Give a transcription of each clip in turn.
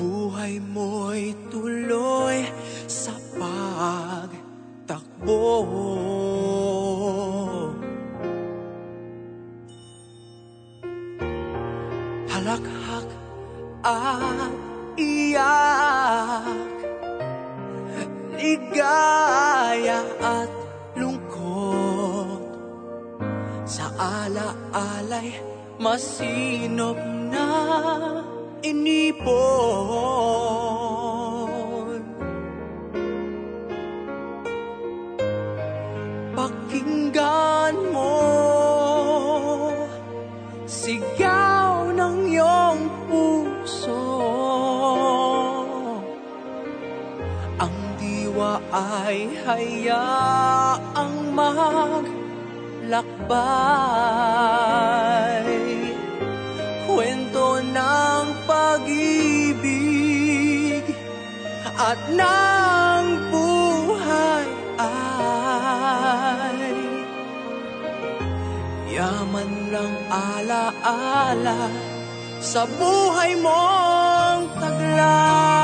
buhay mo'y tuloy sa pagtakbo. Halakhak at iyak, ligaya at lungkot, sa alaalay masinop na inipon. Pakinggan mo sigaw ng iyong puso, ay hayaang maglakbay. Kwento ng pag-ibig at ng buhay, ay yaman ng alaala sa buhay mong taglay.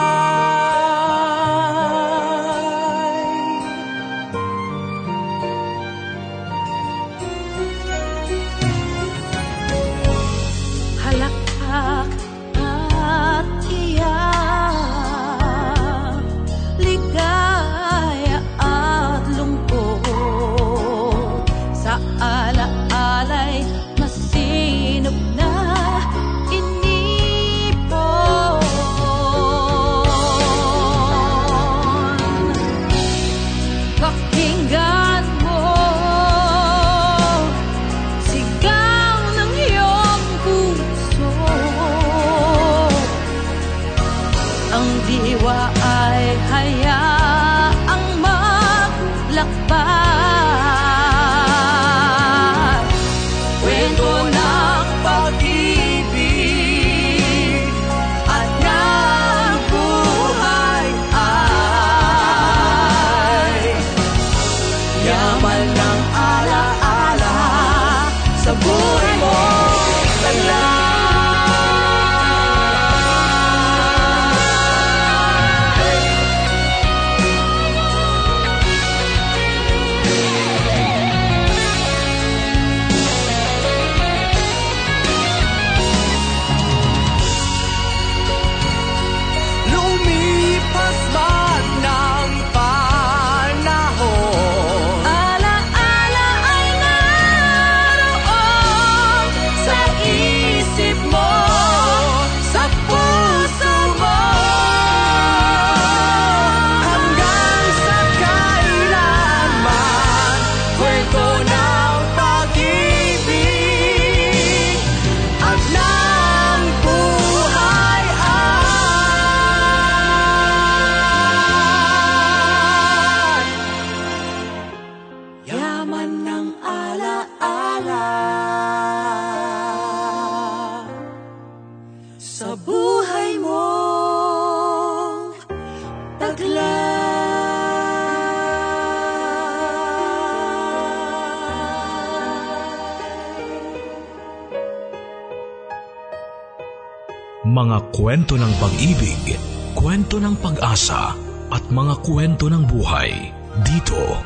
Mga kwento ng pag-ibig, kwento ng pag-asa at mga kwento ng buhay dito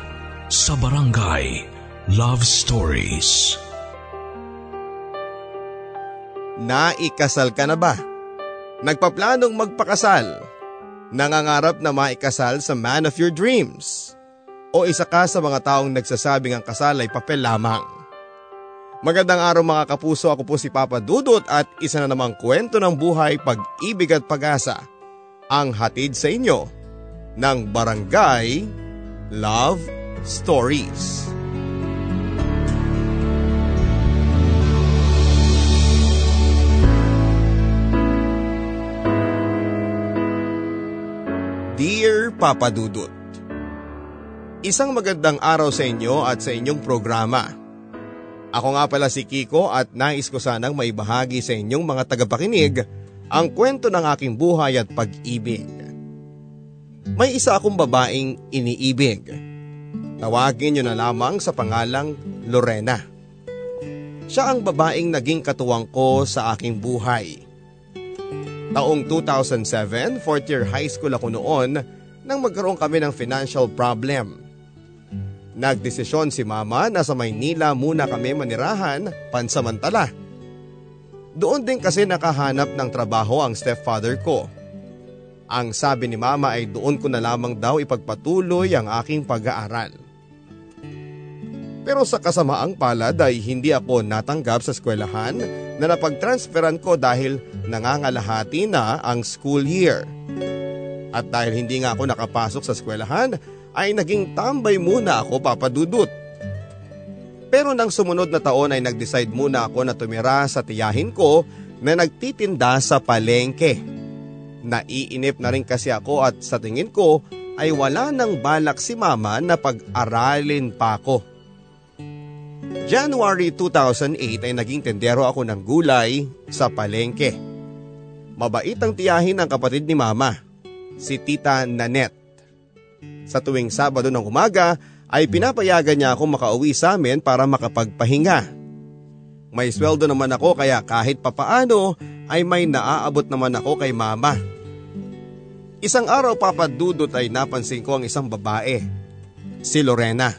sa Barangay Love Stories. Naikasal ka na ba? Nagpaplanong magpakasal? Nangangarap na maikasal sa man of your dreams? O isa ka sa mga taong nagsasabing ang kasal ay papel lamang? Magandang araw mga kapuso, ako po si Papa Dudot at isa na namang kwento ng buhay, pag-ibig at pag-asa ang hatid sa inyo ng Barangay Love Stories. Dear Papa Dudot, isang magandang araw sa inyo at sa inyong programa. Ako nga pala si Kiko at nais ko sanang maibahagi sa inyong mga tagapakinig ang kwento ng aking buhay at pag-ibig. May isa akong babaeng iniibig. Tawagin niyo na lamang sa pangalang Lorena. Siya ang babaeng naging katuwang ko sa aking buhay. Taong 2007, 4th year high school ako noon nang magkaroon kami ng financial problem. Nagdesisyon si Mama na sa Maynila muna kami manirahan pansamantala. Doon din kasi nakahanap ng trabaho ang stepfather ko. Ang sabi ni Mama ay doon ko na lamang daw ipagpatuloy ang aking pag-aaral. Pero sa kasamaang palad ay hindi ako natanggap sa eskwelahan na napagtransferan ko dahil nangangalahati na ang school year. At dahil hindi nga ako nakapasok sa eskwelahan, ay naging tambay muna ako, Papa Dudot. Pero nang sumunod na taon ay nag-decide muna ako na tumira sa tiyahin ko na nagtitinda sa palengke. Naiinip na rin kasi ako at sa tingin ko ay wala nang balak si Mama na pag-aralin pa ako. January 2008 ay naging tendero ako ng gulay sa palengke. Mabait ang tiyahin ng kapatid ni Mama, si Tita Nanette. Sa tuwing Sabado ng umaga ay pinapayagan niya akong makauwi sa amin para makapagpahinga. May sweldo naman ako kaya kahit papaano ay may naaabot naman ako kay Mama. Isang araw, Papa Dudot, ay napansin ko ang isang babae, si Lorena.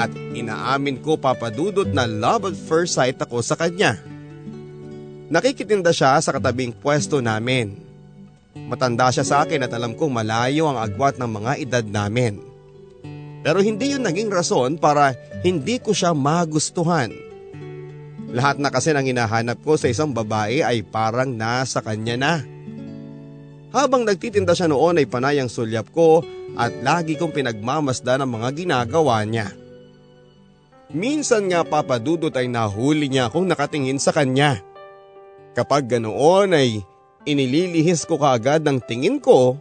At inaamin ko, Papa Dudot, na love at first sight ako sa kanya. Nakikitinda siya sa katabing pwesto namin. Matanda siya sa akin at alam kong malayo ang agwat ng mga edad namin. Pero hindi yun naging rason para hindi ko siya magustuhan. Lahat na kasi ng hinahanap ko sa isang babae ay parang nasa kanya na. Habang nagtitinda siya noon ay panay ang sulyap ko at lagi kong pinagmamasdan ang mga ginagawa niya. Minsan nga, Papa Dudot, ay nahuli niya akong nakatingin sa kanya. Kapag ganoon ay inililihis ko kaagad ng tingin ko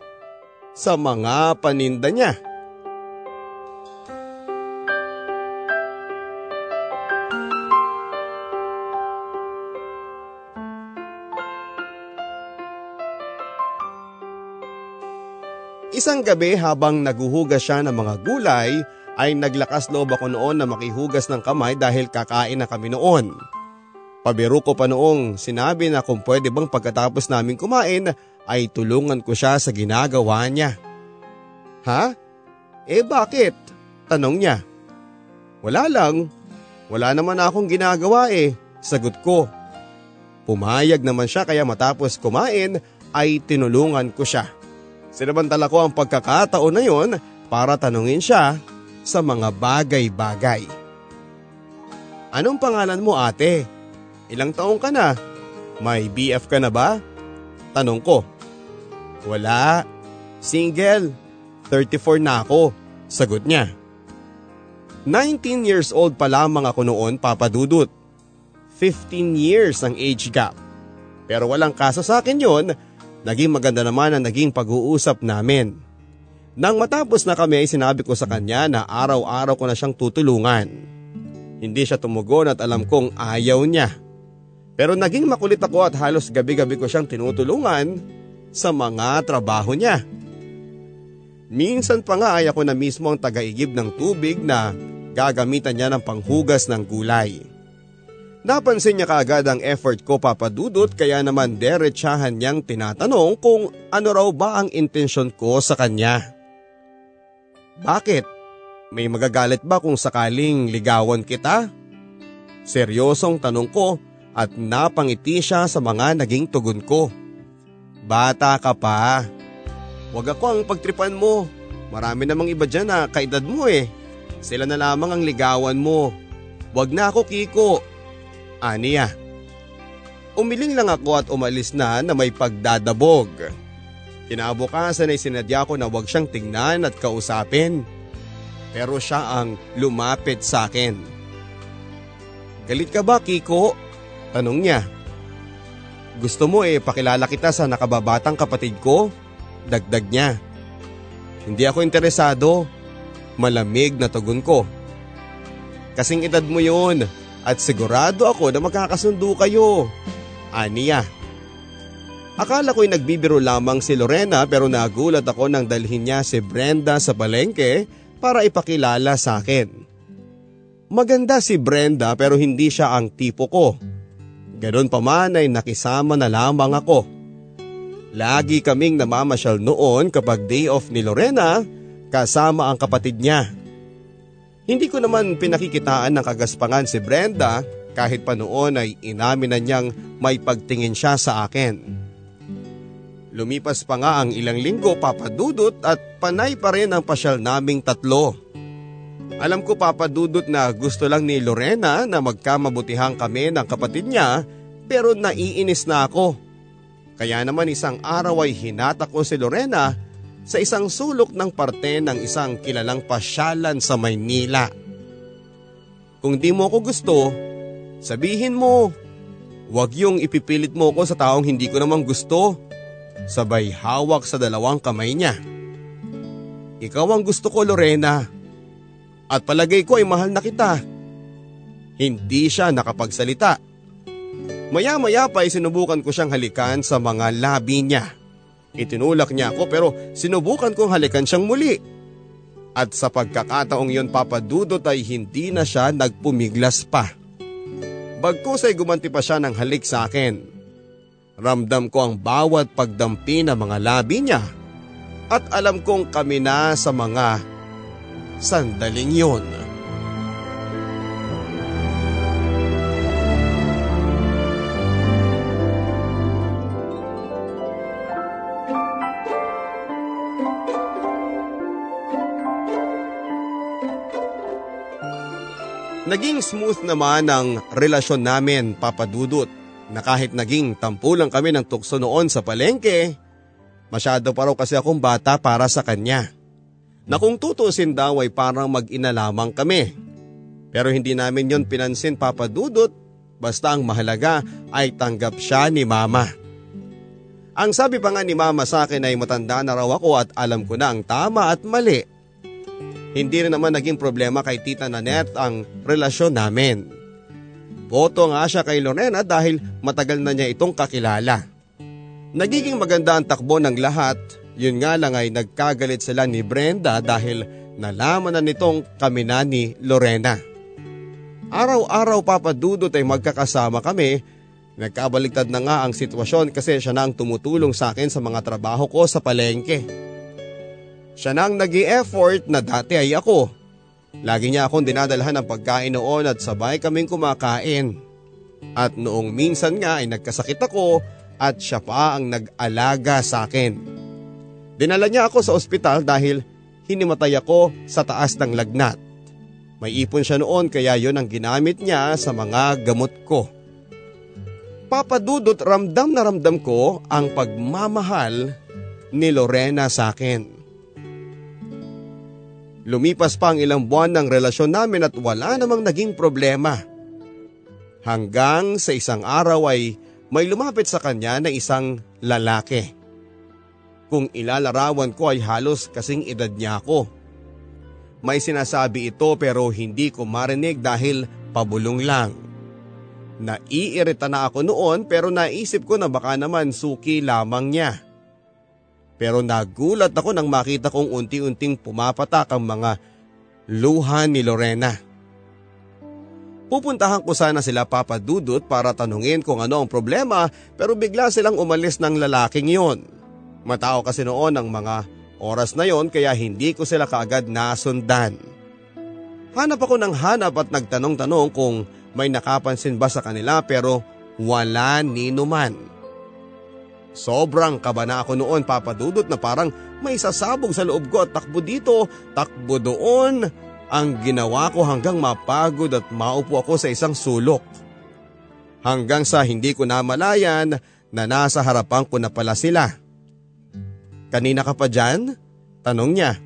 sa mga paninda niya. Isang gabi habang naguhugas siya ng mga gulay ay naglakas loob ako noon na makihugas ng kamay dahil kakain na kami noon. Pabiro ko pa noong sinabi na kung pwede bang pagkatapos namin kumain ay tulungan ko siya sa ginagawa niya. Ha? Bakit? Tanong niya. Wala lang. Wala naman akong ginagawa . Sagot ko. Pumayag naman siya kaya matapos kumain ay tinulungan ko siya. Sinabantala ko ang pagkakataon na yon para tanungin siya sa mga bagay-bagay. Anong pangalan mo, ate? Ilang taong ka na? May BF ka na ba? Tanong ko. Wala. Single. 34 na ako. Sagot niya. 19 years old pa lamang ako noon, Papa Dudot. 15 years ang age gap. Pero walang kaso sa akin yon. Naging maganda naman ang naging pag-uusap namin. Nang matapos na kami, sinabi ko sa kanya na araw-araw ko na siyang tutulungan. Hindi siya tumugon at alam kong ayaw niya. Pero naging makulit ako at halos gabi-gabi ko siyang tinutulungan sa mga trabaho niya. Minsan pa nga ay ako na mismo ang tagaigib ng tubig na gagamitan niya ng panghugas ng gulay. Napansin niya kaagad ang effort ko, Papa Dudot, kaya naman derechahan niyang tinatanong kung ano raw ba ang intensyon ko sa kanya. Bakit? May magagalit ba kung sakaling ligawan kita? Seryosong tanong ko. At napangiti siya sa mga naging tugon ko. Bata ka pa. Huwag ako ang pagtripan mo. Marami namang iba dyan na kaedad mo . Sila na lamang ang ligawan mo. Wag na ako, Kiko. Aniya. Umiling lang ako at umalis na may pagdadabog. Kinabukasan ay sinadya ko na wag siyang tingnan at kausapin. Pero siya ang lumapit sa akin. Galit ka ba, Kiko? Tanong niya. Gusto mo pakilala kita sa nakababatang kapatid ko? Dagdag niya. Hindi ako interesado. Malamig na tugon ko. Kasing edad mo yun at sigurado ako na magkakasundo kayo. Aniya. Akala ko'y nagbibiro lamang si Lorena pero nagulat ako nang dalhin niya si Brenda sa palengke para ipakilala sa akin. Maganda si Brenda pero hindi siya ang tipo ko. Ganun pa man ay nakisama na lamang ako. Lagi kaming namamasyal noon kapag day off ni Lorena kasama ang kapatid niya. Hindi ko naman pinakikitaan ng kagaspangan si Brenda kahit pa noon ay inamin na niyang may pagtingin siya sa akin. Lumipas pa nga ang ilang linggo, Papa Dudot, at panay pa rin ang pasyal naming tatlo. Alam ko, Papa Dudot, na gusto lang ni Lorena na magkamabutihan kami ng kapatid niya pero naiinis na ako. Kaya naman isang araw ay hinatak ko si Lorena sa isang sulok ng parte ng isang kilalang pasyalan sa Maynila. Kung di mo ako gusto, sabihin mo. Huwag yung ipipilit mo ko sa taong hindi ko naman gusto. Sabay hawak sa dalawang kamay niya. Ikaw ang gusto ko, Lorena. At palagay ko ay mahal na kita. Hindi siya nakapagsalita. Maya-maya pa ay sinubukan ko siyang halikan sa mga labi niya. Itinulak niya ako pero sinubukan kong halikan siyang muli. At sa pagkakataong yun, Papa Dudot, ay hindi na siya nagpumiglas pa. Bagkus ay gumanti pa siya ng halik sa akin. Ramdam ko ang bawat pagdampi ng mga labi niya. At alam kong kami na sa mga sandaling yun. Naging smooth naman ang relasyon namin, Papa Dudot, na kahit naging tampulang kami ng tukso noon sa palengke, masyado pa raw kasi akong bata para sa kanya. Na kung tutusin daw ay parang mag-ina lamang kami. Pero hindi namin yon pinansin, Papa Dudot, basta ang mahalaga ay tanggap siya ni Mama. Ang sabi pa nga ni Mama sa akin ay matanda na raw ako at alam ko na ang tama at mali. Hindi rin naman naging problema kay Tita Nanette ang relasyon namin. Boto nga siya kay Lorena dahil matagal na niya itong kakilala. Nagiging maganda ang takbo ng lahat, yun nga lang ay nagkagalit sila ni Brenda dahil nalaman na nitong kami na ni Lorena. Araw-araw, Papa Dudot, ay magkakasama kami. Nagkabaligtad na nga ang sitwasyon kasi siya na ang tumutulong sa akin sa mga trabaho ko sa palengke. Siya nang nag-i-effort na dati ay ako. Lagi niya akong dinadalhan ng pagkain noon at sabay kaming kumakain. At noong minsan nga ay nagkasakit ako at siya pa ang nag-alaga sa akin. Dinala niya ako sa ospital dahil hinimatay ako sa taas ng lagnat. May ipon siya noon kaya yon ang ginamit niya sa mga gamot ko. Papa Dudot, ramdam na ramdam ko ang pagmamahal ni Lorena sa akin. Lumipas pa ang ilang buwan ng relasyon namin at wala namang naging problema. Hanggang sa isang araw ay may lumapit sa kanya na isang lalaki. Kung ilalarawan ko ay halos kasing edad niya ako. May sinasabi ito pero hindi ko marinig dahil pabulong lang. Naiirita na ako noon pero naisip ko na baka naman suki lamang niya. Pero nagulat ako nang makita kong unti-unting pumapatak ang mga luha ni Lorena. Pupuntahan ko sana sila, Papa Dudot, para tanungin kung ano ang problema pero bigla silang umalis ng lalaking yon. Matao kasi noon ang mga oras na yon kaya hindi ko sila kaagad nasundan. Hanap ako ng hanap at nagtanong-tanong kung may nakapansin ba sa kanila pero wala ninuman. Sobrang kaba na ako noon, Papa Dudot, na parang may sasabog sa loob ko at takbo dito, takbo doon ang ginawa ko hanggang mapagod at maupo ako sa isang sulok. Hanggang sa hindi ko namalayan na nasa harapan ko na pala sila. "Kanina ka pa dyan?" tanong niya.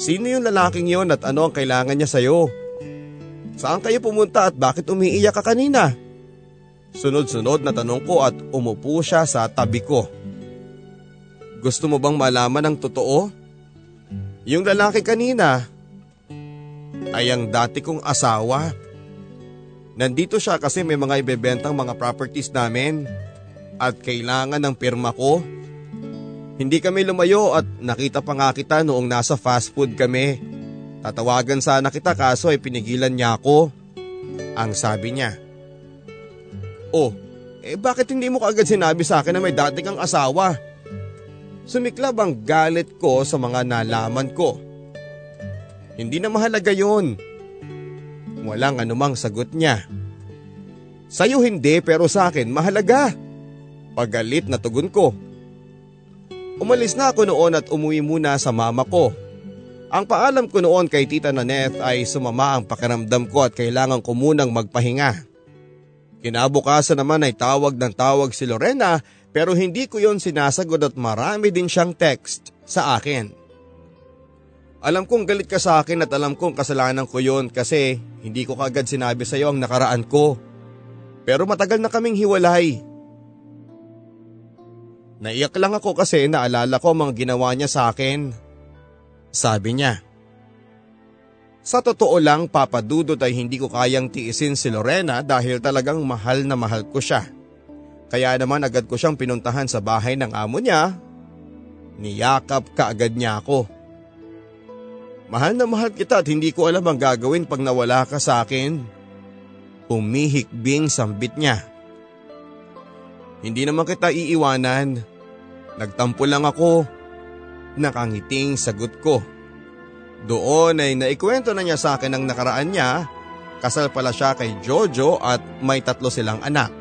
"Sino yung lalaking yon at ano ang kailangan niya sa'yo? Saan kayo pumunta at bakit umiiyak ka kanina?" Sunod-sunod na tanong ko at umupo siya sa tabi ko. "Gusto mo bang malaman ang totoo? Yung lalaki kanina ay ang dati kong asawa. Nandito siya kasi may mga ibebentang mga properties namin at kailangan ng pirma ko. Hindi kami lumayo at nakita pa nga kita noong nasa fast food kami. Tatawagan sana kita kaso ay pinigilan niya ako," ang sabi niya. "Oh, bakit hindi mo kaagad sinabi sa akin na may dati kang asawa?" Sumiklab ang galit ko sa mga nalaman ko. "Hindi na mahalaga yun." Walang anumang sagot niya. "Sa'yo hindi pero sa akin mahalaga," pagalit na tugon ko. Umalis na ako noon at umuwi muna sa mama ko. Ang paalam ko noon kay Tita Nanette ay sumama ang pakiramdam ko at kailangan ko munang magpahinga. Kinabukasan naman ay tawag ng tawag si Lorena pero hindi ko yon sinasagot at marami din siyang text sa akin. "Alam kong galit ka sa akin at alam kong kasalanan ko yon kasi hindi ko kaagad sinabi sa iyo ang nakaraan ko. Pero matagal na kaming hiwalay." Naiyak lang ako kasi naalala ko ang mga ginawa niya sa akin, sabi niya. Sa totoo lang, Papa Dudot, ay hindi ko kayang tiisin si Lorena dahil talagang mahal na mahal ko siya. Kaya naman agad ko siyang pinuntahan sa bahay ng amo niya. Niyakap kaagad niya ako. "Mahal na mahal kita at hindi ko alam ang gagawin pag nawala ka sa akin," umihikbing sambit niya. "Hindi naman kita iiwanan. Nagtampo lang ako," nakangiting sagot ko. Doon ay naikwento na niya sa akin ang nakaraan niya. Kasal pala siya kay Jojo at may 3 silang anak.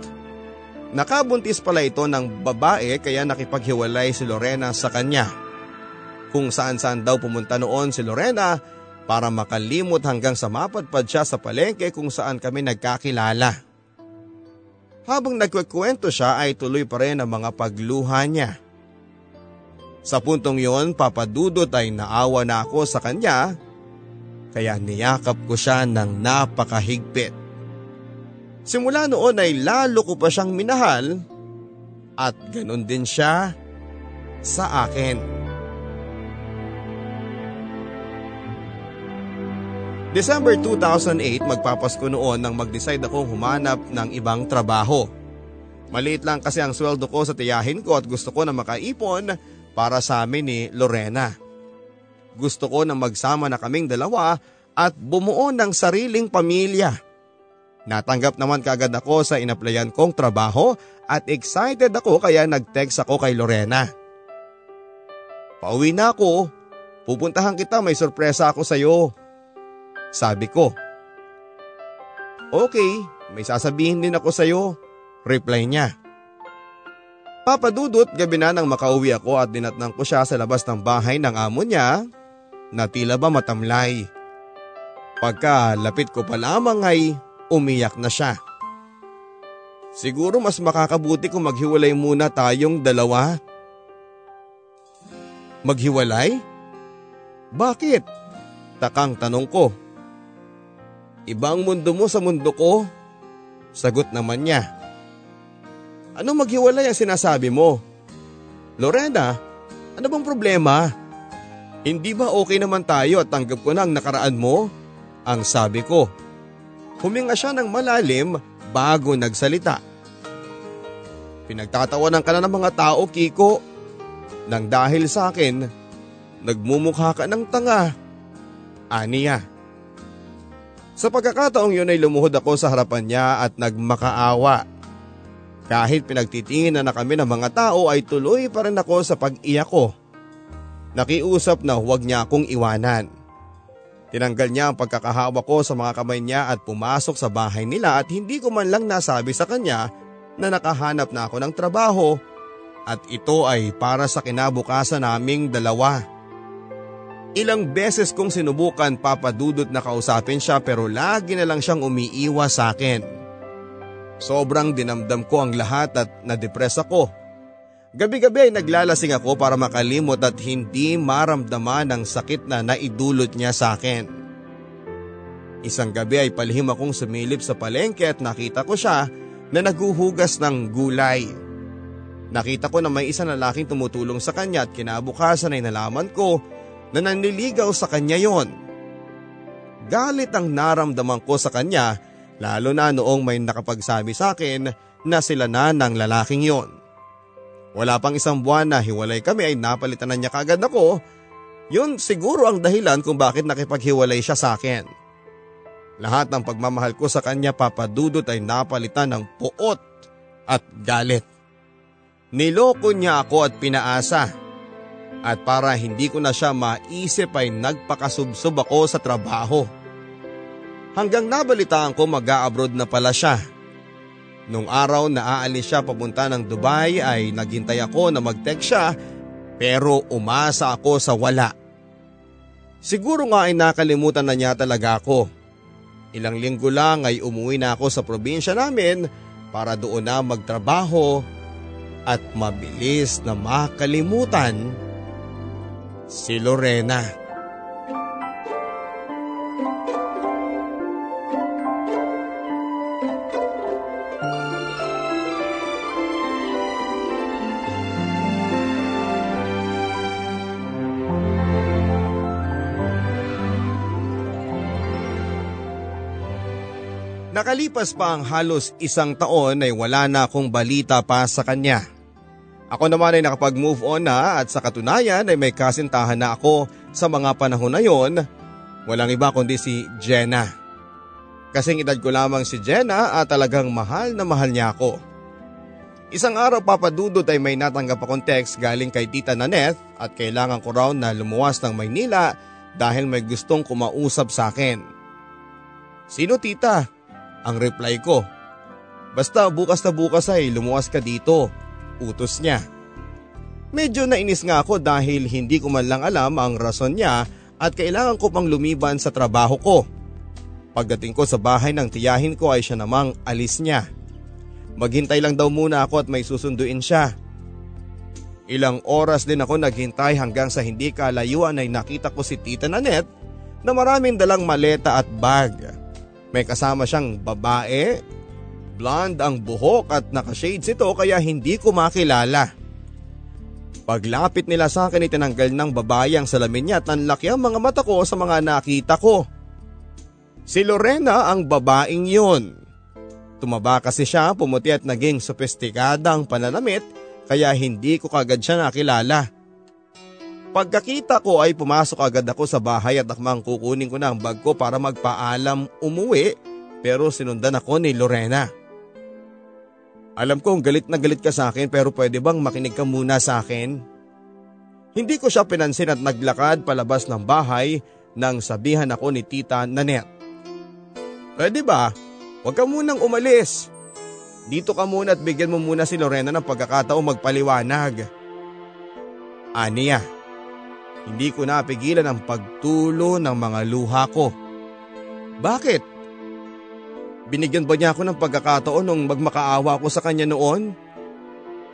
Nakabuntis pala ito ng babae kaya nakipaghiwalay si Lorena sa kanya. Kung saan-saan daw pumunta noon si Lorena para makalimot hanggang sa mapadpad siya sa palengke kung saan kami nagkakilala. Habang nagkukwento siya ay tuloy pa rin ang mga pagluha niya. Sa puntong yon, Papa Dudot, ay naawa na ako sa kanya, kaya niyakap ko siya ng napakahigpit. Simula noon ay lalo ko pa siyang minahal at ganun din siya sa akin. December 2008, magpapasko noon nang mag-decide akong humanap ng ibang trabaho. Maliit lang kasi ang sweldo ko sa tiyahin ko at gusto ko na makaipon para sa amin ni Lorena. Gusto ko na magsama na kaming dalawa at bumuo ng sariling pamilya. Natanggap naman kaagad ako sa inaplayan kong trabaho at excited ako kaya nag-text ako kay Lorena. "Pauwi na ako, pupuntahan kita, may sorpresa ako sa iyo," sabi ko. "Okay, may sasabihin din ako sa iyo," reply niya. Papa Dudot, gabi na nang makauwi ako at dinatnan ko siya sa labas ng bahay ng amo niya na tila ba matamlay. Pagkalapit ko pa lamang ay umiyak na siya. "Siguro mas makakabuti kung maghiwalay muna tayong dalawa." "Maghiwalay? Bakit?" takang tanong ko. "Ibang mundo mo sa mundo ko," sagot naman niya. "Ano maghiwalay ang sinasabi mo? Lorena, ano bang problema? Hindi ba okay naman tayo at tanggap ko na ang nakaraan mo?" ang sabi ko. Huminga siya ng malalim bago nagsalita. "Pinagtatawanan ka na ng mga tao, Kiko. Nang dahil sa akin, nagmumukha ka ng tanga," aniya. Sa pagkakataong yun ay lumuhod ako sa harapan niya at nagmakaawa. Kahit pinagtitingin na kami ng mga tao ay tuloy pa rin ako sa pag-iyak ko. Nakiusap na huwag niya akong iwanan. Tinanggal niya ang pagkakahawa ko sa mga kamay niya at pumasok sa bahay nila at hindi ko man lang nasabi sa kanya na nakahanap na ako ng trabaho at ito ay para sa kinabukasan naming dalawa. Ilang beses kong sinubukan, Papa Dudot, na kausapin siya pero lagi na lang siyang umiiwas sa akin. Sobrang dinamdam ko ang lahat at na-depress ako. Gabi-gabi ay naglalasing ako para makalimot at hindi maramdaman ang sakit na naidulot niya sa akin. Isang gabi ay palihim akong sumilip sa palengke at nakita ko siya na naghuhugas ng gulay. Nakita ko na may isang lalaking tumutulong sa kanya at kinabukasan ay nalaman ko na nanliligaw sa kanya yon. Galit ang naramdaman ko sa kanya, lalo na noong may nakapagsabi sa akin na sila na ng lalaking yon. Wala pang isang buwan na hiwalay kami ay napalitan na niya kaagad ako. Yun siguro ang dahilan kung bakit nakipaghiwalay siya sa akin. Lahat ng pagmamahal ko sa kanya, Papa Dudot, ay napalitan ng puot at galit. Niloko niya ako at pinaasa. At para hindi ko na siya maisip ay nagpakasubsob ako sa trabaho. Hanggang nabalitaan ko mag-a-abroad na pala siya. Nung araw na aalis siya papunta ng Dubai ay naghintay ako na mag-text siya pero umasa ako sa wala. Siguro nga ay nakalimutan na niya talaga ako. Ilang linggo lang ay umuwi na ako sa probinsya namin para doon na magtrabaho at mabilis na makalimutan si Lorena. Nakalipas pa ang halos isang taon ay wala na akong balita pa sa kanya. Ako naman ay nakapag-move on na at sa katunayan ay may kasintahan na ako sa mga panahon na yon. Walang iba kundi si Jenna. Kasing edad ko lamang si Jenna at talagang mahal na mahal niya ako. Isang araw, Papa Dudot, ay may natanggap akong text galing kay Tita Nanette at kailangan ko raw na lumuwas ng Maynila dahil may gustong kumausap sa akin. Sino, Tita? Ang reply ko. Basta bukas na bukas ay lumuwas ka dito. Utos niya. Medyo nainis nga ako dahil hindi ko man lang alam ang rason niya at kailangan ko pang lumiban sa trabaho ko. Pagdating ko sa bahay ng tiyahin ko ay siya namang alis niya. Maghintay lang daw muna ako at may susunduin siya. Ilang oras din ako naghintay hanggang sa hindi kalayuan ay nakita ko si Tita Nanette na maraming dalang maleta at bag. May kasama siyang babae. Blonde ang buhok at naka-shades ito kaya hindi ko makilala. Paglapit nila sa akin, itinanggal ng babae ang salamin niya at nanlaki ang mga mata ko sa mga nakita ko. Si Lorena ang babaeng yun. Tumaba kasi siya, pumuti at naging sopistikada ang pananamit kaya hindi ko kagad siya nakilala. Pagkakita ko ay pumasok agad ako sa bahay at akmang kukunin ko na ang bag ko para magpaalam umuwi pero sinundan ako ni Lorena. Alam kong galit na galit ka sa akin pero pwede bang makinig ka muna sa akin? Hindi ko siya pinansin at naglakad palabas ng bahay nang sabihan ako ni Tita Nanette. Pwede ba? Huwag ka munang umalis. Dito ka muna at bigyan mo muna si Lorena ng pagkakataong magpaliwanag. Aniya. Hindi ko napigilan ang pagtulo ng mga luha ko. Bakit? Binigyan ba niya ako ng pagkakataon nung magmakaawa ko sa kanya noon?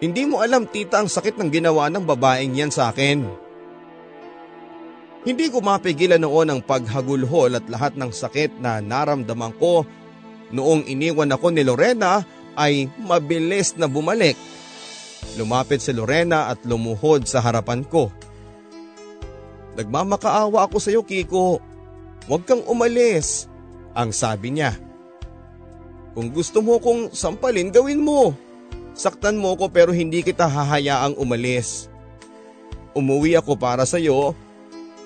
Hindi mo alam, Tita, ang sakit ng ginawa ng babaeng yan sa akin. Hindi ko mapigilan noon ang paghagulhol at lahat ng sakit na naramdaman ko noong iniwan ako ni Lorena ay mabilis na bumalik. Lumapit si Lorena at lumuhod sa harapan ko. Nagmamakaawa ako sa iyo, Kiko. Huwag kang umalis, ang sabi niya. Kung gusto mo kong sampalin, gawin mo. Saktan mo ko pero hindi kita hahayaang umalis. Umuwi ako para sa iyo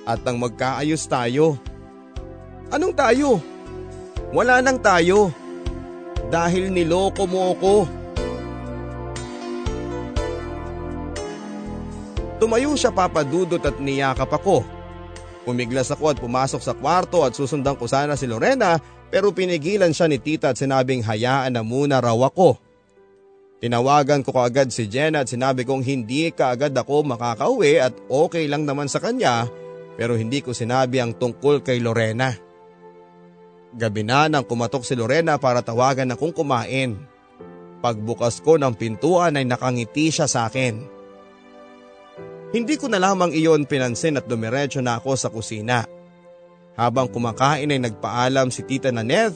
at nang magkaayos tayo. Anong tayo? Wala nang tayo. Dahil niloko mo ako. Tumayo siya, Papa Dudot, at niyakap ako. Pumiglas ako at pumasok sa kwarto at susundan ko sana si Lorena pero pinigilan siya ni Tita at sinabing hayaan na muna raw ako. Tinawagan ko kaagad si Jenna at sinabi kong hindi kaagad ako makakauwi at okay lang naman sa kanya Pero hindi ko sinabi ang tungkol kay Lorena. Gabi na nang kumatok si Lorena para tawagan akong kumain. Pagbukas ko ng pintuan ay nakangiti siya sa akin. Hindi ko na lamang iyon pinansin at dumiretso na ako sa kusina. Habang kumakain ay nagpaalam si Tita Nanette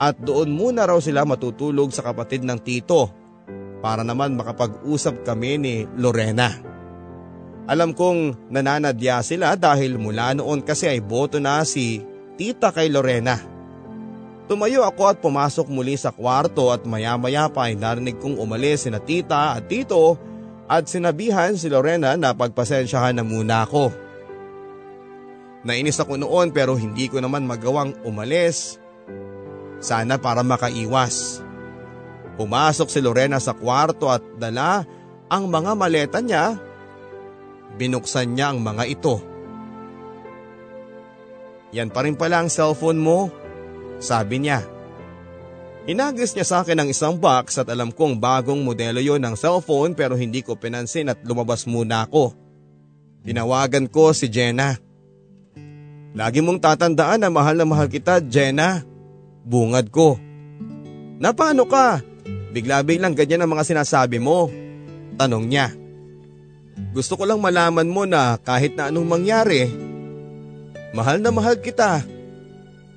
at doon muna raw sila matutulog sa kapatid ng tito para naman makapag-usap kami ni Lorena. Alam kong nananadya sila dahil mula noon kasi ay boto na si Tita kay Lorena. Tumayo ako at pumasok muli sa kwarto at maya-maya pa ay narinig kong umalis sina Tita at Tito at sinabihan si Lorena na pagpasensyahan na muna ako. Nainis ako noon pero hindi ko naman magawang umalis. Sana para makaiwas. Pumasok si Lorena sa kwarto at dala ang mga maleta niya. Binuksan niya ang mga ito. Yan pa rin pala ang cellphone mo, sabi niya. Hinagis niya sa akin ang isang box at alam kong bagong modelo yon ng cellphone pero hindi ko pinansin at lumabas muna ako. Tinawagan ko si Jenna. Lagi mong tatandaan na mahal kita, Jenna. Bungad ko. Napano ka? Bigla-biglang ganyan ang mga sinasabi mo, tanong niya. Gusto ko lang malaman mo na kahit na anong mangyari, mahal na mahal kita,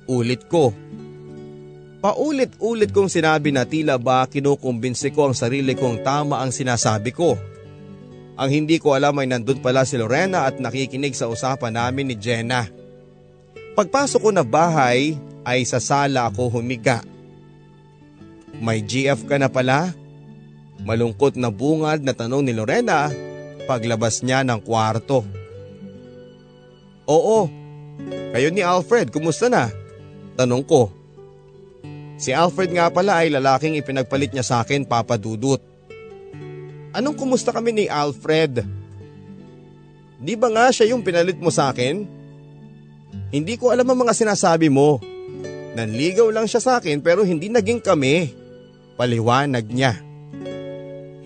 ulit ko. Paulit-ulit kong sinabi na tila ba kinukumbinsi ko ang sarili kong tama ang sinasabi ko. Ang hindi ko alam ay nandun pala si Lorena at nakikinig sa usapan namin ni Jenna. Pagpasok ko na bahay ay sa sala ako humiga. May GF ka na pala? Malungkot na bungad na tanong ni Lorena paglabas niya ng kwarto. Oo, kayo ni Alfred, kumusta na? Tanong ko. Si Alfred nga pala ay lalaking ipinagpalit niya sa akin, Papa Dudot. Anong kumusta kami ni Alfred? Di ba nga siya yung pinalit mo sa akin? Hindi ko alam ang mga sinasabi mo. Nanligaw lang siya sa akin pero hindi naging kami, paliwanag niya.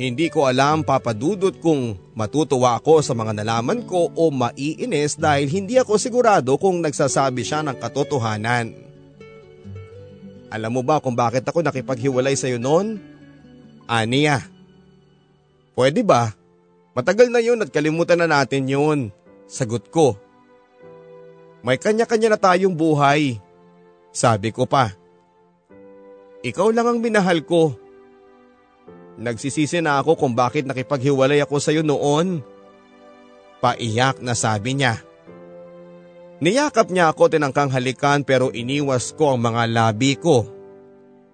Hindi ko alam, Papa Dudot, kung matutuwa ako sa mga nalaman ko o maiinis dahil hindi ako sigurado kung nagsasabi siya ng katotohanan. Alam mo ba kung bakit ako nakipaghiwalay sa'yo noon? Aniya. Pwede ba? Matagal na yun at kalimutan na natin yun, sagot ko. May kanya-kanya na tayong buhay, sabi ko pa. Ikaw lang ang minahal ko. Nagsisisi na ako kung bakit nakipaghiwalay ako sa'yo noon, paiyak na sabi niya. Niyakap niya ako, tinangkang halikan pero iniwas ko ang mga labi ko.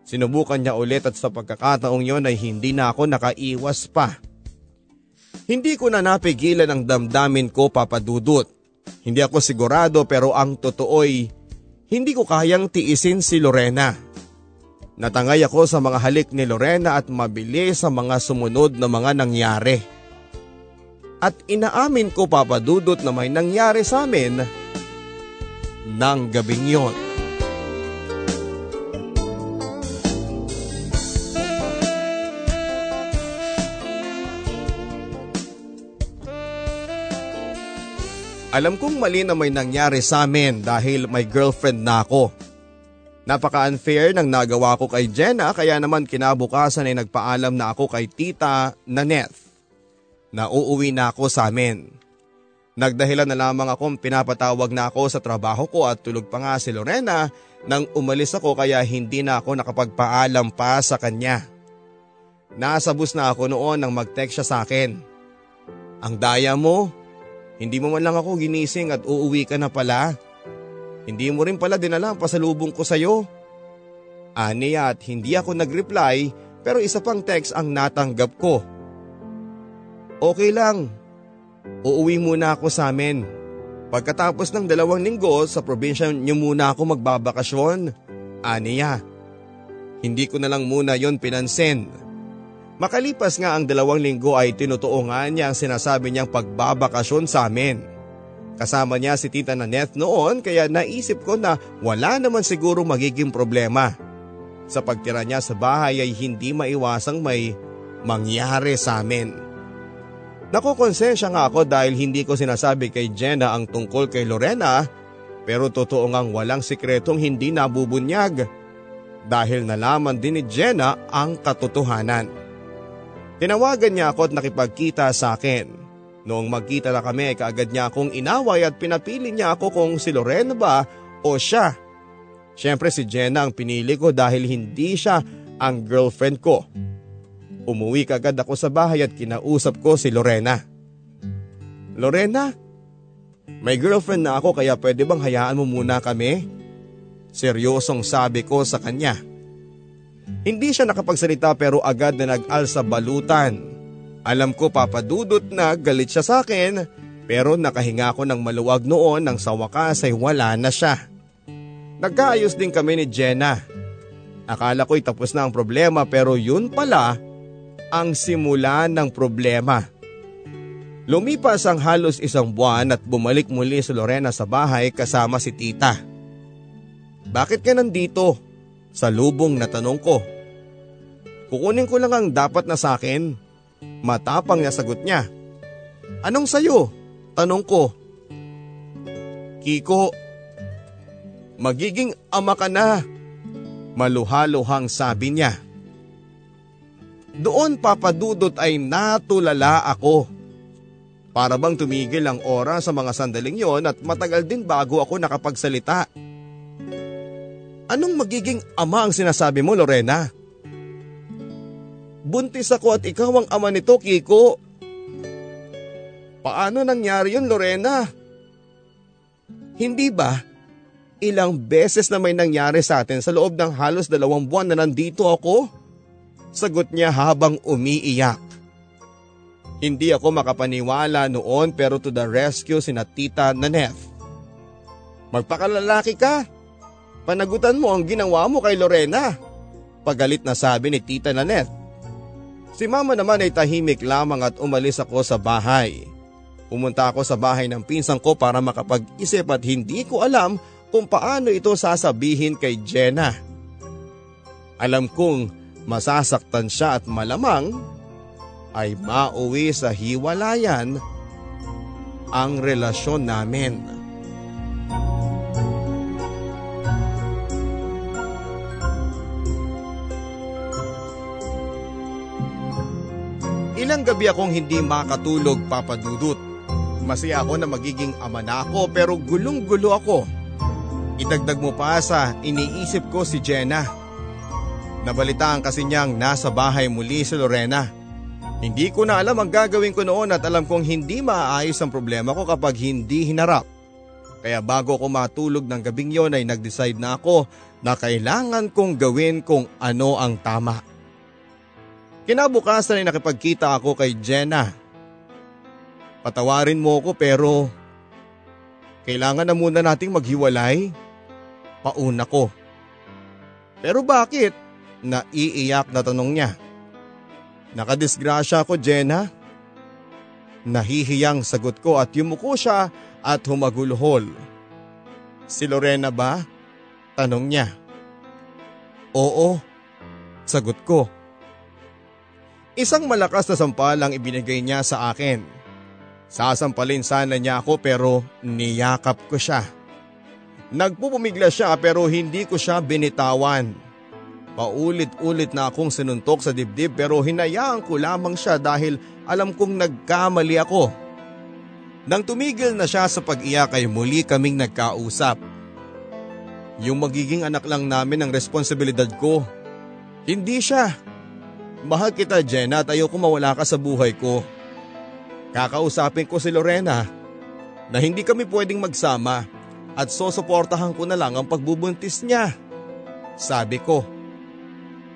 Sinubukan niya ulit at sa pagkakataong yon ay hindi na ako nakaiwas pa. Hindi ko na napigilan ang damdamin ko, Papa Dudot. Hindi ako sigurado pero ang totoo'y hindi ko kayang tiisin si Lorena. Natangay ako sa mga halik ni Lorena at mabilis sa mga sumunod na mga nangyari. At inaamin ko, Papa Dudot, na may nangyari sa amin ng gabing yon. Alam kong mali na may nangyari sa amin dahil may girlfriend na ako. Napaka-unfair ng nagawa ko kay Jenna kaya naman kinabukasan ay nagpaalam na ako kay Tita Nanette na uuwi na ako sa amin. Nagdahilan na lamang akong pinapatawag na ako sa trabaho ko at tulog pa nga si Lorena nang umalis ako kaya hindi na ako nakapagpaalam pa sa kanya. Nasa bus na ako noon nang mag-text siya sa akin. Ang daya mo, hindi mo man lang ako ginising at uuwi ka na pala. Hindi mo rin pala dinala ang pasalubong ko sa'yo. Aniya at hindi ako nag-reply pero isa pang text ang natanggap ko. Okay lang, uuwi muna ako sa amin. Pagkatapos ng 2 linggo sa probinsya niyo muna ako magbabakasyon, aniya. Hindi ko na lang muna yon pinansin. Makalipas nga ang 2 linggo ay tinutuo nga niya ang sinasabi niyang pagbabakasyon sa amin. Kasama niya si Tita Nanette noon kaya naisip ko na wala naman siguro magiging problema. Sa pagtira niya sa bahay ay hindi maiwasang may mangyari sa amin. Naku, konsensya nga ako dahil hindi ko sinasabi kay Jenna ang tungkol kay Lorena, pero totoo ngang walang sikretong hindi nabubunyag dahil nalaman din ni Jenna ang katotohanan. Tinawagan niya ako at nakipagkita sa akin. Noong magkita na kami, kaagad niya akong inaway at pinapili niya ako kung si Lorena ba o siya. Siyempre si Jenna ang pinili ko dahil hindi siya ang girlfriend ko. Umuwi kaagad ako sa bahay at kinausap ko si Lorena. "Lorena, may girlfriend na ako kaya pwede bang hayaan mo muna kami?" Seryosong sabi ko sa kanya. Hindi siya nakapagsalita pero agad na nag-alsa balutan. Alam ko Papa Dudot na galit siya sa akin pero nakahinga ako ng maluwag noon nang sa wakas ay wala na siya. Nagkaayos din kami ni Jenna. Akala ko'y tapos na ang problema pero yun pala ang simula ng problema. Lumipas ang halos isang buwan at bumalik muli si Lorena sa bahay kasama si Tita. "Bakit ka nandito?" Salubong na tanong ko. "Kukunin ko lang ang dapat na sa akin." Matapang na sagot niya. "Anong sayo?" Tanong ko. "Kiko, magiging ama ka na." Maluhaluhang sabi niya. Doon Papa Dudot ay natulala ako. Para bang tumigil ang oras sa mga sandaling yon at matagal din bago ako nakapagsalita. "Anong magiging ama ang sinasabi mo, Lorena?" "Buntis ako at ikaw ang ama nito, Kiko." "Paano nangyari yun, Lorena?" "Hindi ba ilang beses na may nangyari sa atin sa loob ng halos 2 buwan na nandito ako?" Sagot niya habang umiiyak. Hindi ako makapaniwala noon pero to the rescue sina Tita Nanette. "Magpakalalaki ka. Panagutan mo ang ginawa mo kay Lorena." Pagalit na sabi ni Tita Nanette. Si Mama naman ay tahimik lamang at umalis ako sa bahay. Pumunta ako sa bahay ng pinsang ko para makapag-isip at hindi ko alam kung paano ito sasabihin kay Jenna. Alam kong masasaktan siya at malamang ay mauwi sa hiwalayan ang relasyon namin. Ilang gabi akong hindi makatulog, Papa Dudot. Masaya ako na magiging ama na ako pero gulong-gulo ako. Idagdag mo pa sa iniisip ko si Jenna. Nabalitaan kasi niyang nasa bahay muli si Lorena. Hindi ko na alam ang gagawin ko noon at alam kong hindi maaayos ang problema ko kapag hindi hinarap. Kaya bago ko matulog ng gabing yon ay nag-decide na ako na kailangan kong gawin kung ano ang tama. Kinabukasan ay nakipagkita ako kay Jenna. "Patawarin mo ko pero kailangan na muna nating maghiwalay." Pauna ko. "Pero bakit?" Naiiyak na tanong niya. "Nakadisgrasya ako, Jenna." Nahihiyang sagot ko at yumuko siya at humagulhol. "Si Lorena ba?" Tanong niya. "Oo," sagot ko. Isang malakas na sampal ang ibinigay niya sa akin. Sasampalin sana niya ako pero niyakap ko siya. Nagpupumigla siya pero hindi ko siya binitawan. Paulit-ulit na akong sinuntok sa dibdib pero hinayaan ko lamang siya dahil alam kong nagkamali ako. Nang tumigil na siya sa pag-iyak ay muli kaming nagkausap. "Yung magiging anak lang namin ang responsibilidad ko. Hindi siya. Mahal kita, Jenna, at ayoko mawala ka sa buhay ko. Kakausapin ko si Lorena na hindi kami pwedeng magsama at susuportahan ko na lang ang pagbubuntis niya." Sabi ko.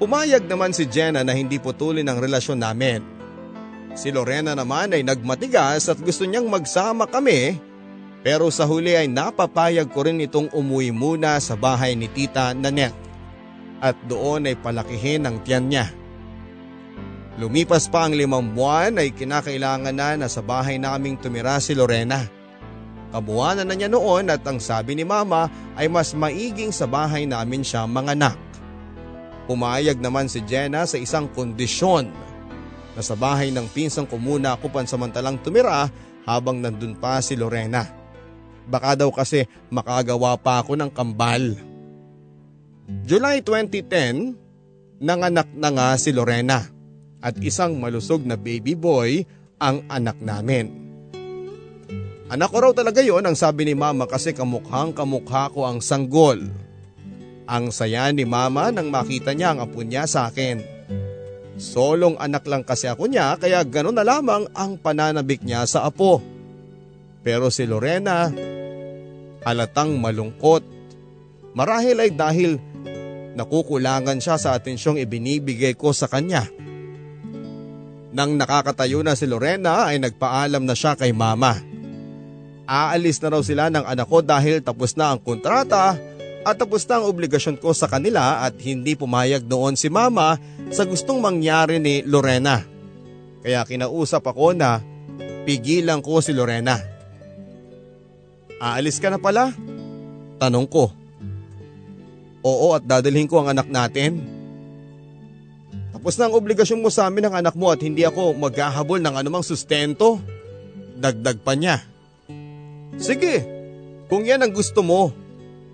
Pumayag naman si Jenna na hindi putulin ang relasyon namin. Si Lorena naman ay nagmatigas at gusto niyang magsama kami pero sa huli ay napapayag ko rin itong umuwi muna sa bahay ni Tita Nanette at doon ay palakihin ang tiyan niya. Lumipas pa ang 5 buwan ay kinakailangan na sa bahay naming tumira si Lorena. Kabuwanan na niya noon at ang sabi ni Mama ay mas maiging sa bahay namin siya manganak. Pumayag naman si Jenna sa isang kondisyon. na sa bahay ng pinsang ko muna ako pansamantalang tumira habang nandun pa si Lorena. Baka daw kasi makagawa pa ako ng kambal. July 2010, nanganak na nga si Lorena at isang malusog na baby boy ang anak namin. Anak ko raw talaga yon ang sabi ni mama kasi kamukhang-kamukha ko ang sanggol. Ang saya ni mama nang makita niya ang apo niya sa akin. Solong anak lang kasi ako niya kaya gano'n na lamang ang pananabik niya sa apo. Pero si Lorena, halatang malungkot. Marahil ay dahil nakukulangan siya sa atensyong ibinibigay ko sa kanya. Nang nakakatayo na si Lorena ay nagpaalam na siya kay mama. Aalis na raw sila ng anak ko dahil tapos na ang kontrata at tapos na ang obligasyon ko sa kanila at hindi pumayag noon si mama sa gustong mangyari ni Lorena. Kaya kinausap ako na pigilan ko si Lorena. Aalis ka na pala? Tanong ko. Oo, at dadalhin ko ang anak natin. Tapos na ang obligasyon mo sa amin ng anak mo at hindi ako maghahabol ng anumang sustento. Dagdag pa niya. Sige, kung yan ang gusto mo.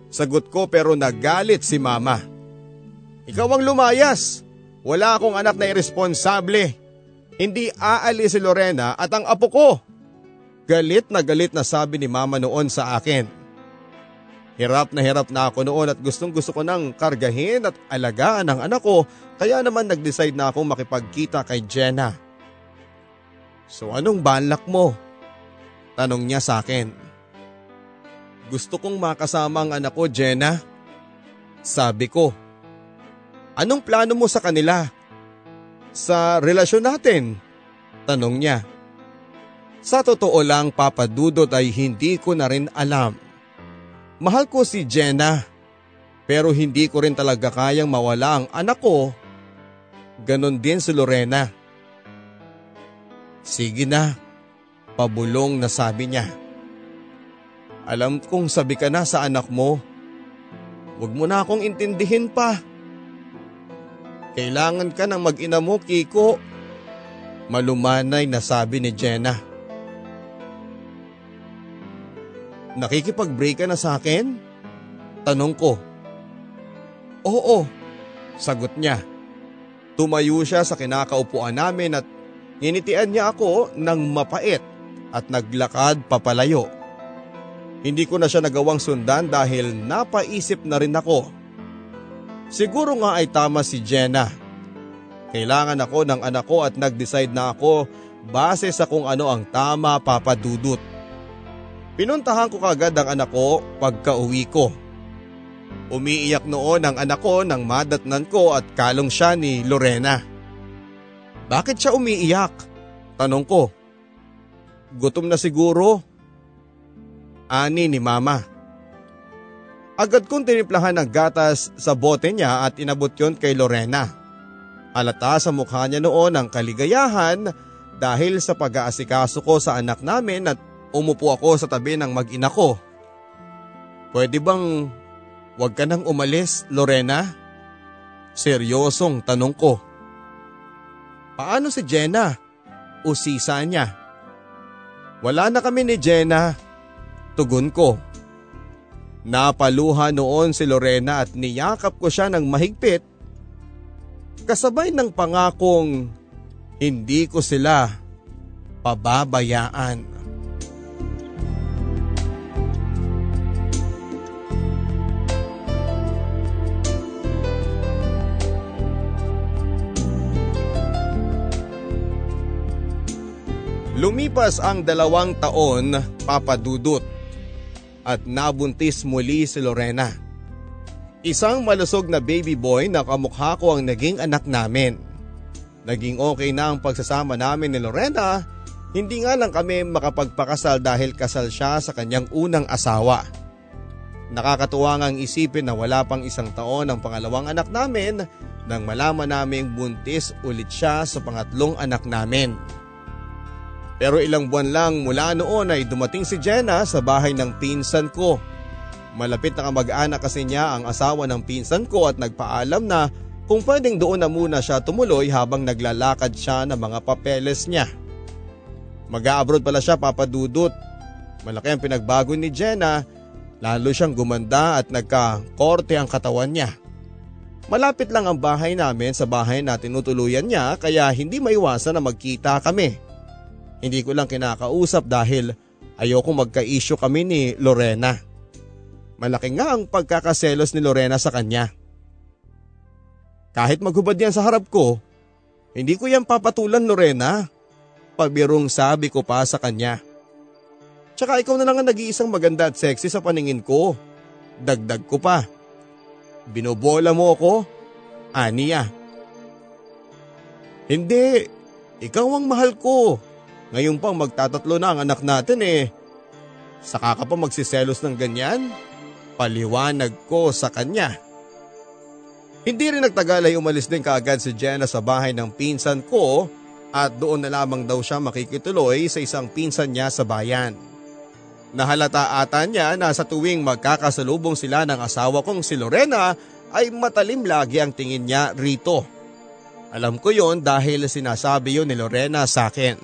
Sagot ko pero nagalit si mama. Ikaw ang lumayas. Wala akong anak na irresponsable. Hindi aalis si Lorena at ang apo ko. Galit na sabi ni mama noon sa akin. Hirap na ako noon at gustong gusto ko nang kargahin at alagaan ang anak ko kaya naman nag-decide na akong makipagkita kay Jenna. So anong balak mo? Tanong niya sa akin. Gusto kong makasama ang anak ko, Jenna. Sabi ko. Anong plano mo sa kanila? Sa relasyon natin? Tanong niya. Sa totoo lang, Papa Dudot, ay hindi ko na rin alam. Mahal ko si Jenna, pero hindi ko rin talaga kayang mawala ang anak ko. Ganon din si Lorena. Sige na. Pabulong na sabi niya. Alam kong sabi ka na sa anak mo. Huwag mo na akong intindihin pa. Kailangan ka ng mag-ina mo, Kiko. Malumanay na sabi ni Jenna. Nakikipag-break ka na sa akin? Tanong ko. Oo, sagot niya. Tumayo siya sa kinakaupuan namin at nginitian niya ako ng mapait at naglakad papalayo. Hindi ko na siya nagawang sundan dahil napaisip na rin ako. Siguro nga ay tama si Jenna. Kailangan ako ng anak ko at nag-decide na ako base sa kung ano ang tama, Papa Dudut. Pinuntahan ko kagad ang anak ko pagka-uwi ko. Umiiyak noon ang anak ko nang madatnan ko at kalong siya ni Lorena. Bakit siya umiiyak? Tanong ko. Gutom na siguro. Ani ni mama. Agad kong tinimplahan ng gatas sa bote niya at inabot yon kay Lorena. Halata sa mukha niya noon ang kaligayahan dahil sa pag-aasikaso ko sa anak namin at umupo ako sa tabi ng mag-ina ko. Pwede bang huwag ka nang umalis, Lorena? Seryosong tanong ko. Paano si Jenna? Usisa niya. Wala na kami ni Jenna, tugon ko. Napaluha noon si Lorena at niyakap ko siya ng mahigpit. Kasabay ng pangakong hindi ko sila pababayaan. Lumipas ang 2 taon, Papa Dudut, at nabuntis muli si Lorena. Isang malusog na baby boy na kamukha ko ang naging anak namin. Naging okay na ang pagsasama namin ni Lorena, hindi nga lang kami makapagpakasal dahil kasal siya sa kanyang unang asawa. Nakakatuwa ngang isipin na wala pang 1 taon ang pangalawang anak namin nang malaman naming buntis ulit siya sa pangatlong anak namin. Pero ilang buwan lang mula noon ay dumating si Jenna sa bahay ng pinsan ko. Malapit na kamag-anak kasi niya ang asawa ng pinsan ko at nagpaalam na Kung pwedeng doon na muna siya tumuloy habang naglalakad siya ng mga papeles niya. Mag-a-abroad pala siya, Papa Dudot. Malaki ang pinagbago ni Jenna, lalo siyang gumanda at nagka-korte ang katawan niya. Malapit lang ang bahay namin sa bahay na tinutuluyan niya kaya hindi maiwasan na magkita kami. Hindi ko lang kinakausap dahil ayoko magka-issue kami ni Lorena. Malaki nga ang pagkakaselos ni Lorena sa kanya. Kahit maghubad yan sa harap ko, hindi ko yan papatulan, Lorena. Pabirong sabi ko pa sa kanya. Tsaka ikaw na lang ang nag-iisang maganda at sexy sa paningin ko. Dagdag ko pa. Binobola mo ako, Ania. Hindi, ikaw ang mahal ko. Ngayon pang magtatatlo na ang anak natin eh. Saka ka pa magsiselos ng ganyan? Paliwanag ko sa kanya. Hindi rin nagtagal ay umalis din kaagad si Jenna sa bahay ng pinsan ko at doon na lamang daw siya makikituloy sa isang pinsan niya sa bayan. Nahalata ata niya na sa tuwing magkakasalubong sila ng asawa kong si Lorena ay matalim lagi ang tingin niya rito. Alam ko yon dahil sinasabi yon ni Lorena sa akin.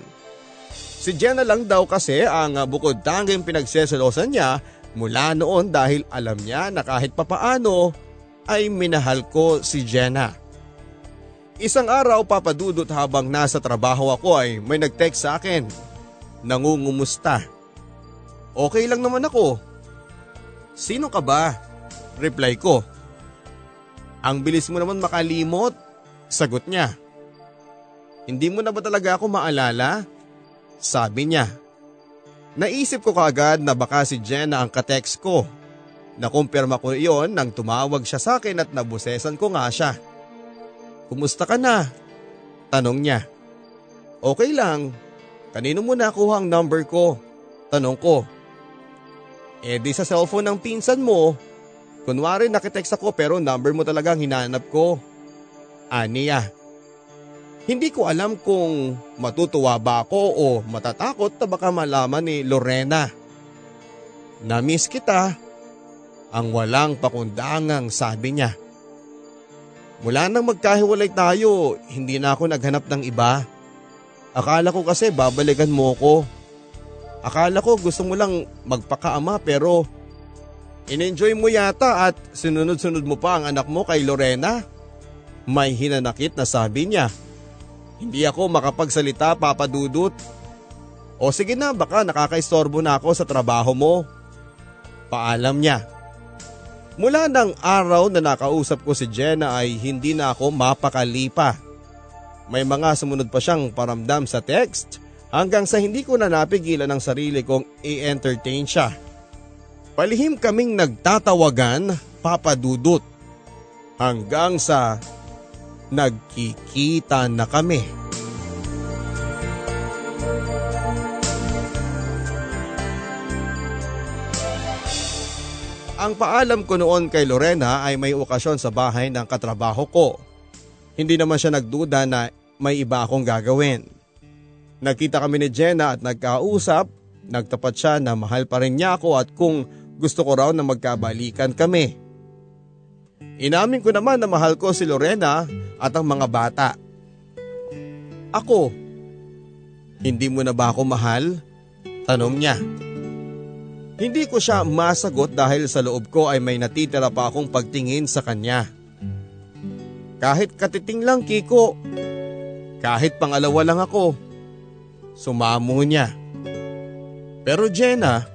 Si Jenna lang daw kasi ang bukod tanging pinagseselosan niya mula noon dahil alam niya na kahit papaano ay minahal ko si Jenna. Isang araw, Papa Dudot, habang nasa trabaho ako ay may nag-text sa akin. Nangungumusta. Okay lang naman ako. Sino ka ba? Reply ko. Ang bilis mo naman makalimot, sagot niya. Hindi mo na ba talaga ako maalala? Sabi niya. Naisip ko kaagad na baka si Jenna ang ka-text ko. Nakumpirma ko iyon nang tumawag siya sa akin at nabusesan ko nga siya. Kumusta ka na? Tanong niya. Okay lang. Kanino mo nakuha ang number ko? Tanong ko. Eh di sa cellphone ng pinsan mo. Kunwari nakitext ako pero number mo talaga ang hinanap ko. Aniya. Hindi ko alam kung matutuwa ba ako o matatakot na baka malaman ni Lorena. Namiss kita. Ang walang pakundangang sabi niya. Mula nang magkahiwalay tayo, hindi na ako naghanap ng iba. Akala ko kasi babalikan mo ko. Akala ko gusto mo lang magpakaama pero in-enjoy mo yata at sinunod-sunod mo pa ang anak mo kay Lorena. May hinanakit na sabi niya. Hindi ako makapagsalita, Papa Dudot. O sige na, baka nakakaistorbo na ako sa trabaho mo. Paalam niya. Mula ng araw na nakausap ko si Jenna ay hindi na ako mapakalipa. May mga sumunod pa siyang paramdam sa text hanggang sa hindi ko na napigilan ang sarili kong i-entertain siya. Palihim kaming nagtatawagan, Papa Dudot. Hanggang sa nagkikita na kami. Ang paalam ko noon kay Lorena ay may okasyon sa bahay ng katrabaho ko. Hindi naman siya nagduda na may iba akong gagawin. Nagkita kami ni Jenna at nagkausap, nagtapat siya na mahal pa rin niya ako at kung gusto ko raw na magkabalikan kami. Inamin ko naman na mahal ko si Lorena at ang mga bata. Ako, hindi mo na ba ako mahal? Tanong niya. Hindi ko siya masagot dahil sa loob ko ay may natitira pa akong pagtingin sa kanya. Kahit katiting lang, Kiko. Kahit pangalawa lang ako. Sumamo niya. Pero Jenna,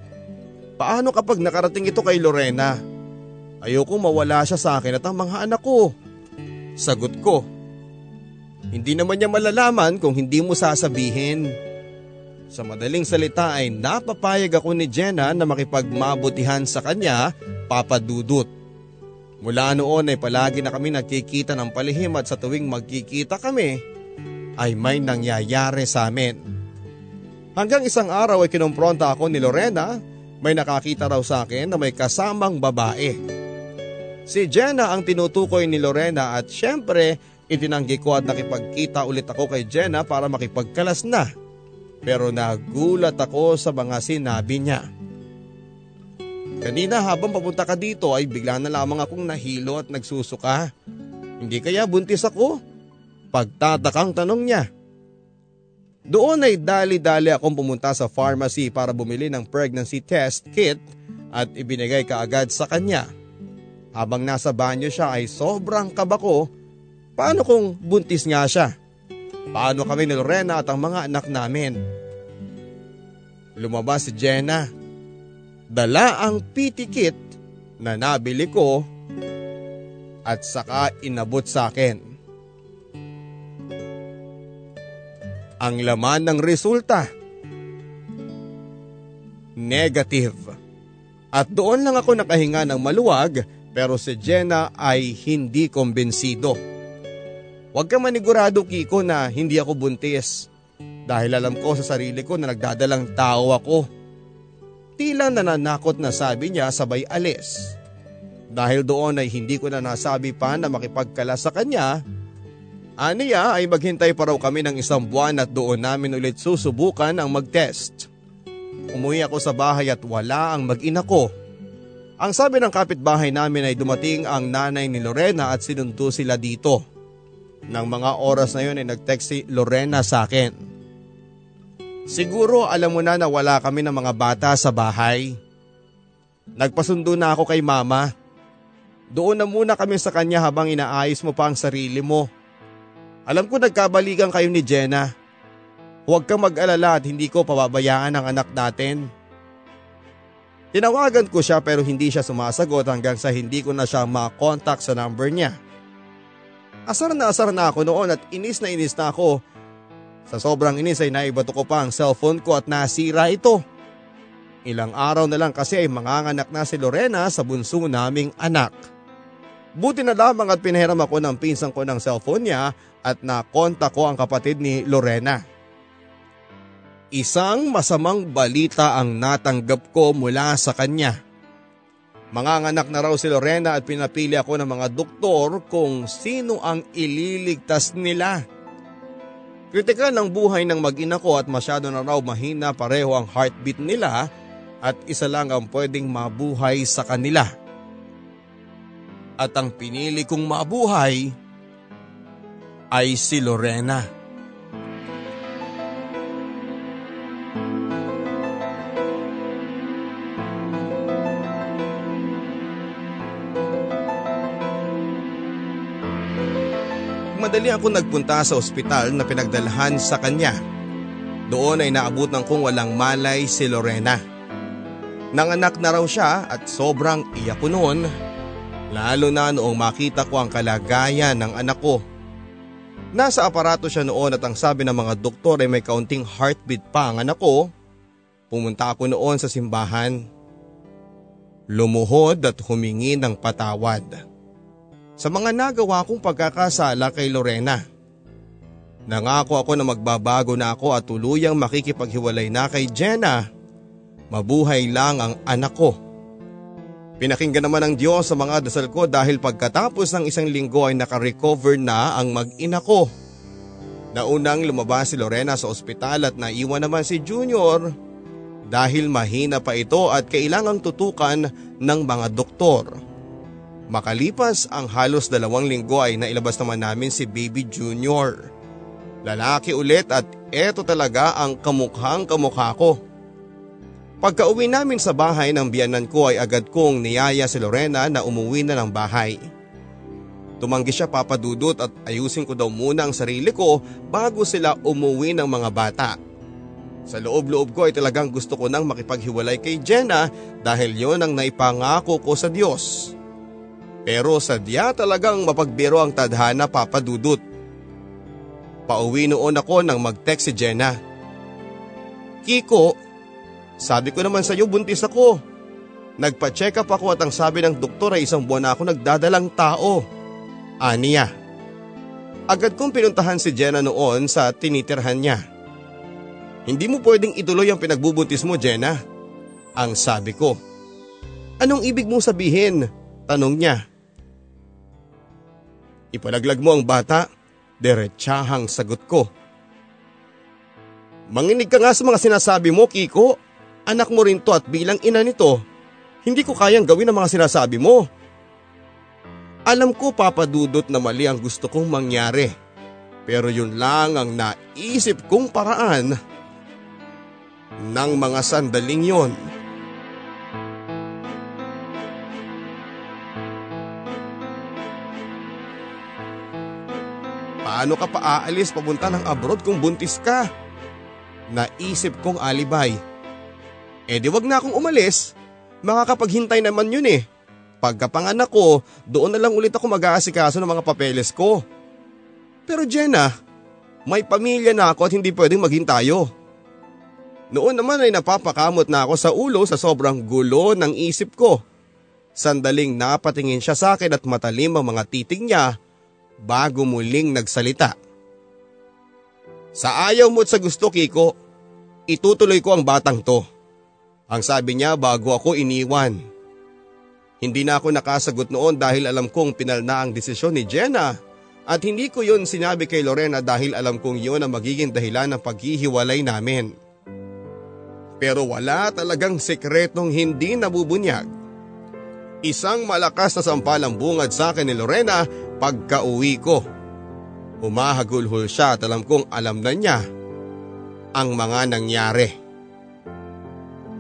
paano kapag nakarating ito kay Lorena? Ayokong mawala siya sa akin at ang mga anak ko. Sagot ko. Hindi naman niya malalaman kung hindi mo sasabihin. Sa madaling salita ay napapayag ako ni Jenna na makipagmabutihan sa kanya, Papa Dudot. Mula noon ay palagi na kami nagkikita ng palihim at sa tuwing magkikita kami ay may nangyayari sa amin. Hanggang isang araw ay kinumpronta ako ni Lorena, may nakakita raw sa akin na may kasamang babae. Si Jenna ang tinutukoy ni Lorena at syempre itinanggi ko at nakipagkita ulit ako kay Jenna para makipagkalas na. Pero nagulat ako sa mga sinabi niya. Kanina habang papunta ka dito ay bigla na lamang akong nahilo at nagsusuka. Hindi kaya buntis ako? Pagtatakang tanong niya. Doon ay dali-dali akong pumunta sa pharmacy para bumili ng pregnancy test kit at ibinigay kaagad sa kanya. Habang nasa banyo siya ay sobrang kaba ko. Paano kung buntis nga siya? Paano kami ni Lorena at ang mga anak namin? Lumabas si Jenna. Dala ang PT kit na nabili ko at saka inabot sa akin. Ang laman ng resulta, negative. At doon lang ako nakahinga ng maluwag, pero si Jenna ay hindi kumbensido. Huwag kang manigurado, Kiko, na hindi ako buntis. Dahil alam ko sa sarili ko na nagdadalang tao ako. Tila nananakot na sabi niya sabay alis. Dahil doon ay hindi ko na nasabi pa na makipagkala sa kanya. Aniya ay maghintay pa raw kami ng 1 buwan at doon namin ulit susubukan ang mag-test. Umuwi ako sa bahay at wala ang mag-ina ko. Ang sabi ng kapitbahay namin ay dumating ang nanay ni Lorena at sinundo sila dito. Nang mga oras na yun ay nag-text si Lorena sa akin. Siguro alam mo na wala kami ng mga bata sa bahay. Nagpasundo na ako kay mama. Doon na muna kami sa kanya habang inaayos mo pa ang sarili mo. Alam ko nagkabalikan kayo ni Jenna. Huwag kang mag-alala at hindi ko pababayaan ang anak natin. Tinawagan ko siya pero hindi siya sumasagot hanggang sa hindi ko na siya makontak sa number niya. Asar na ako noon at inis na ako. Sa sobrang inis ay naibato ko pa ang cellphone ko at nasira ito. Ilang araw na lang kasi ay manganganak na si Lorena sa bunso naming anak. Buti na lamang at pinahiram ako ng pinsan ko ng cellphone niya at nakontak ko ang kapatid ni Lorena. Isang masamang balita ang natanggap ko mula sa kanya. Manganganak na raw si Lorena at pinapili ako ng mga doktor kung sino ang ililigtas nila. Kritikal ang buhay ng mag-ina ko at masyado na raw mahina pareho ang heartbeat nila at isa lang ang pwedeng mabuhay sa kanila. At ang pinili kong mabuhay ay si Lorena. Madali akong nagpunta sa ospital na pinagdalhan sa kanya. Doon ay naabutan kong walang malay si Lorena. Nanganak na raw siya at sobrang iyak ko noon. Lalo na noong makita ko ang kalagayan ng anak ko. Nasa aparato siya noon at ang sabi ng mga doktor ay may kaunting heartbeat pa ang anak ko. Pumunta ako noon sa simbahan. Lumuhod at humingi ng patawad sa mga nagawa kong pagkakasala kay Lorena. Nangako ako na magbabago na ako at tuluyang makikipaghiwalay na kay Jenna. Mabuhay lang ang anak ko. Pinakinggan naman ng Diyos sa mga dasal ko dahil pagkatapos ng 1 linggo ay nakarecover na ang mag-ina ko. Naunang lumabas si Lorena sa ospital at naiwan naman si Junior dahil mahina pa ito at kailangang tutukan ng mga doktor. Makalipas ang halos 2 linggo ay nailabas naman namin si Baby Junior. Lalaki ulit at eto talaga ang kamukhang kamukha ko. Pagka-uwi namin sa bahay ng biyanan ko ay agad kong niyaya si Lorena na umuwi na ng bahay. Tumanggi siya, Papa Dudot, at ayusin ko daw muna ang sarili ko bago sila umuwi ng mga bata. Sa loob-loob ko ay talagang gusto ko nang makipaghiwalay kay Jenna dahil yon ang naipangako ko sa Diyos. Pero sadya talagang mapagbiro ang tadhana, Papa Dudot. Pauwi noon ako nang mag-text si Jenna. Kiko, sabi ko naman sa iyo buntis ako. Nagpa-check up ako at ang sabi ng doktor ay 1 buwan na ako nagdadalang tao. Aniya. Agad kong pinuntahan si Jenna noon sa tinitirhan niya. Hindi mo pwedeng ituloy ang pinagbubuntis mo, Jenna, ang sabi ko. Anong ibig mong sabihin? Tanong niya. Ipalaglag mo ang bata, derechahang sagot ko. Manginig ka nga sa mga sinasabi mo, Kiko. Anak mo rin to at bilang ina nito, hindi ko kayang gawin ang mga sinasabi mo. Alam ko, Papa Dudot, na mali ang gusto kong mangyari. Pero yun lang ang naisip kong paraan ng mga sandaling yon. Paano ka pa aalis papunta ng abroad kung buntis ka? Naisip kong alibay. E di wag na akong umalis, makakapaghintay naman yun eh. Pagkapanganak ko, doon na lang ulit ako mag-aasikaso ng mga papeles ko. Pero Jenna, may pamilya na ako at hindi pwedeng maghintayo. Noon naman ay napapakamot na ako sa ulo sa sobrang gulo ng isip ko. Sandaling napatingin siya sa akin at matalim ang mga titig niya bago muling nagsalita. Sa ayaw mo't sa gusto, Kiko, itutuloy ko ang batang to. Ang sabi niya bago ako iniwan. Hindi na ako nakasagot noon dahil alam kong pinal na ang desisyon ni Jenna at hindi ko yun sinabi kay Lorena dahil alam kong yun ang magiging dahilan ng paghihiwalay namin. Pero wala talagang sekretong hindi nabubunyag. Isang malakas na sampalang bungad sa akin ni Lorena pagka-uwi ko. Humahagulhol siya at alam kong alam na niya ang mga nangyari.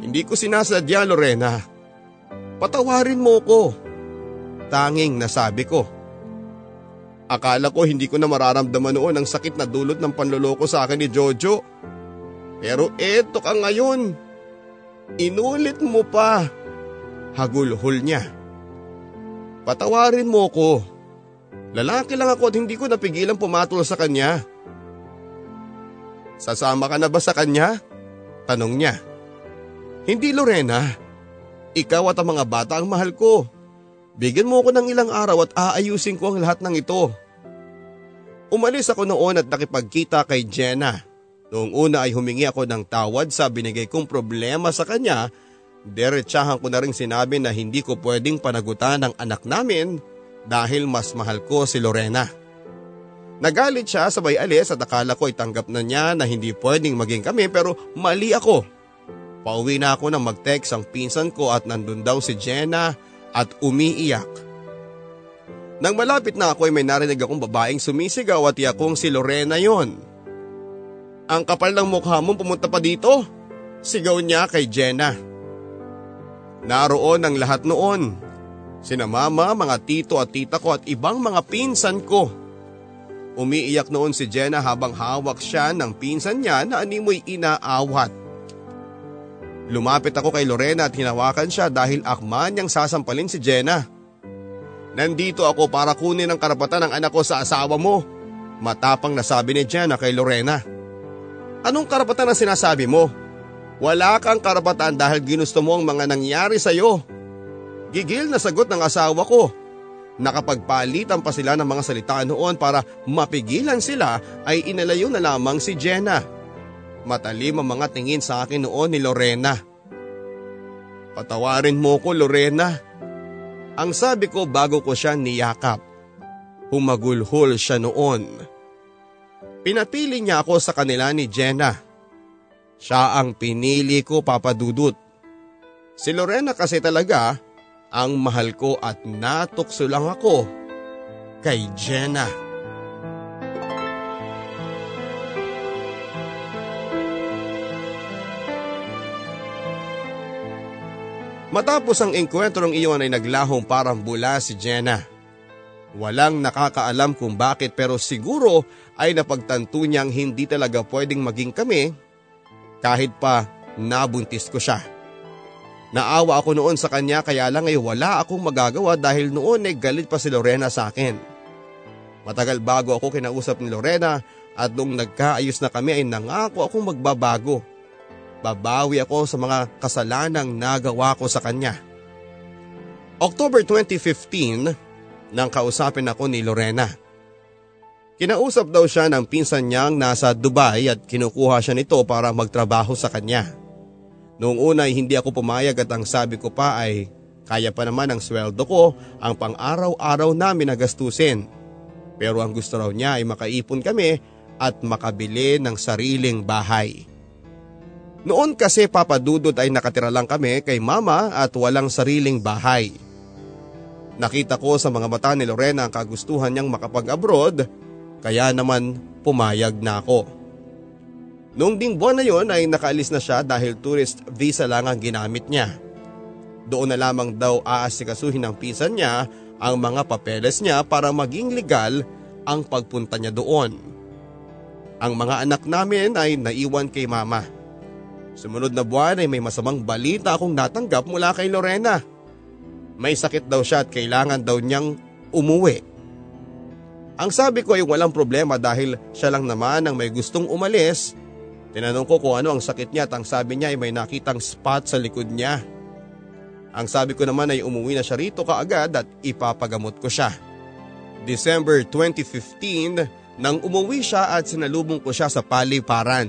Hindi ko sinasadya, Lorena. Patawarin mo ko, tanging nasabi ko. Akala ko hindi ko na mararamdaman noon ang sakit na dulot ng panloloko sa akin ni Jojo. Pero eto ka ngayon, inulit mo pa, hagulhol niya. Patawarin mo ko, lalaki lang ako at hindi ko napigilan pumatol sa kanya. Sasama ka na ba sa kanya? Tanong niya. Hindi, Lorena. Ikaw at ang mga bata ang mahal ko. Bigyan mo ko ng ilang araw at aayusin ko ang lahat ng ito. Umalis ako noon at nakipagkita kay Jenna. Noong una ay humingi ako ng tawad sa binigay kong problema sa kanya. Diretsahan ko na rin sinabi na hindi ko pwedeng panagutan ang anak namin dahil mas mahal ko si Lorena. Nagalit siya sabay alis at akala ko itanggap na niya na hindi pwedeng maging kami pero mali ako. Pauwi na ako nang mag-text ang pinsan ko at nandun daw si Jenna at umiiyak. Nang malapit na ako ay may narinig akong babaeng sumisigaw at iyak kong si Lorena yon. Ang kapal ng mukha mong pumunta pa dito, sigaw niya kay Jenna. Naroon ang lahat noon, sina mama, mga tito at tita ko at ibang mga pinsan ko. Umiiyak noon si Jenna habang hawak siya ng pinsan niya na animoy inaawat. Lumapit ako kay Lorena at hinawakan siya dahil akma niyang sasampalin si Jenna. Nandito ako para kunin ang karapatan ng anak ko sa asawa mo, matapang nasabi ni Jenna kay Lorena. Anong karapatan ang sinasabi mo? Wala kang karapatan dahil ginusto mo ang mga nangyari sa'yo. Gigil na sagot ng asawa ko. Nakapagpalitan pa sila ng mga salita noon para mapigilan sila ay inalayo na lamang si Jenna. Matalim ang mga tingin sa akin noon ni Lorena. Patawarin mo ko, Lorena. Ang sabi ko bago ko siya niyakap. Humagulhol siya noon. Pinatili niya ako sa kanila ni Jenna. Siya ang pinili ko, Papa Dudut. Si Lorena kasi talaga ang mahal ko at natukso lang ako kay Jenna. Matapos ang engkwentrong iyon ay naglahong parang bula si Jenna. Walang nakakaalam kung bakit pero siguro ay napagtanto niyang hindi talaga pwedeng maging kami kahit pa nabuntis ko siya. Naawa ako noon sa kanya kaya lang ay wala akong magagawa dahil noon ay galit pa si Lorena sa akin. Matagal bago ako kinausap ni Lorena at nung nagkaayos na kami ay nangako akong magbabago. Babawi ako sa mga kasalanang nagawa ko sa kanya. October 2015 nang kausapin ako ni Lorena. Kinausap daw siya ng pinsan niyang nasa Dubai at kinukuha siya nito para magtrabaho sa kanya. Noong una ay hindi ako pumayag at ang sabi ko pa ay kaya pa naman ang sweldo ko ang pang-araw-araw namin na gastusin. Pero ang gusto raw niya ay makaipon kami at makabili ng sariling bahay. Noon kasi Papa Dudot ay nakatira lang kami kay Mama at walang sariling bahay. Nakita ko sa mga mata ni Lorena ang kagustuhan niyang makapag-abroad, kaya naman pumayag na ako. Noong ding buwan na yon ay nakaalis na siya dahil tourist visa lang ang ginamit niya. Doon na lamang daw aasikasuhin ng visa niya ang mga papeles niya para maging legal ang pagpunta niya doon. Ang mga anak namin ay naiwan kay mama. Sumunod na buwan ay may masamang balita akong natanggap mula kay Lorena. May sakit daw siya at kailangan daw niyang umuwi. Ang sabi ko ay walang problema dahil siya lang naman ang may gustong umalis. Tinanong ko kung ano ang sakit niya at ang sabi niya ay may nakitang spot sa likod niya. Ang sabi ko naman ay umuwi na siya rito kaagad at ipapagamot ko siya. December 2015 nang umuwi siya at sinalubong ko siya sa paliparan.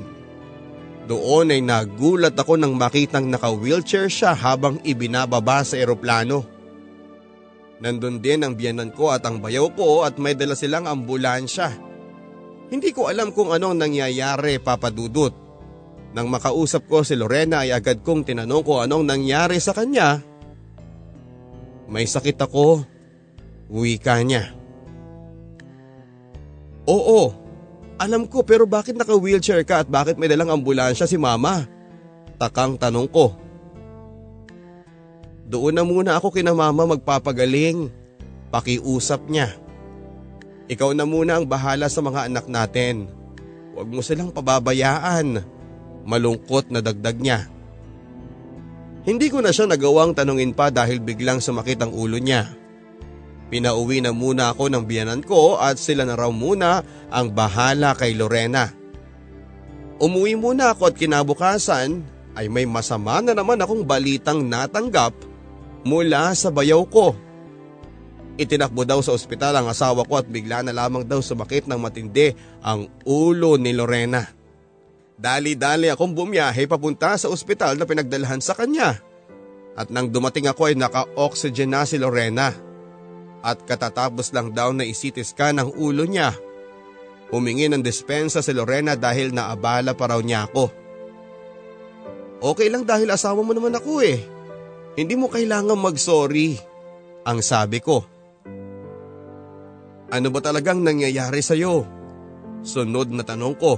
Doon ay nagulat ako nang makitang naka-wheelchair siya habang ibinababa sa eroplano. Nandun din ang biyanan ko at ang bayaw ko at may dala silang ambulansya. Hindi ko alam kung anong nangyayari, Papa Dudot. Nang makausap ko si Lorena ay agad kong tinanong ko anong nangyari sa kanya. May sakit ako, wika niya. Oo, alam ko pero bakit naka-wheelchair ka at bakit may dalang ambulansya si Mama? Takang tanong ko. Doon na muna ako kina Mama magpapagaling, pakiusap niya. Ikaw na muna ang bahala sa mga anak natin. Huwag mo silang pababayaan, malungkot na dagdag niya. Hindi ko na siya nagawang tanungin pa dahil biglang sumakit ang ulo niya. Pinauwi na muna ako ng biyanan ko at sila na raw muna ang bahala kay Lorena. Umuwi muna ako at kinabukasan ay may masama na naman akong balitang natanggap mula sa bayaw ko. Itinakbo daw sa ospital ang asawa ko at bigla na lamang daw sumakit ng matindi ang ulo ni Lorena. Dali-dali akong bumiyahe papunta sa ospital na pinagdalhan sa kanya. At nang dumating ako ay naka-oxygen na si Lorena. At katatapos lang daw na i-CT scan ang ulo niya. Humingi ng dispensa si Lorena dahil naabala pa raw niya ako. Okay lang dahil asawa mo naman ako eh. Hindi mo kailangan mag-sorry, ang sabi ko. Ano ba talagang nangyayari sa'yo? Sunod na tanong ko.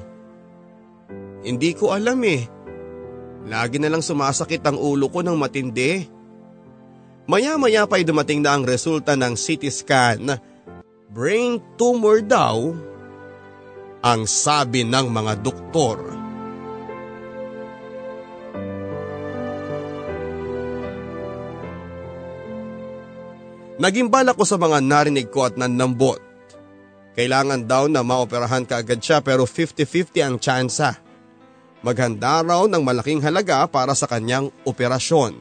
Hindi ko alam eh. Lagi na lang sumasakit ang ulo ko ng matindi. Maya-maya pa'y dumating na ang resulta ng CT scan. Brain tumor daw, ang sabi ng mga doktor. Naging balak ko sa mga narinig ko at nanambot. Kailangan daw na maoperahan kaagad siya pero 50-50 ang tsansa. Maghanda raw ng malaking halaga para sa kanyang operasyon.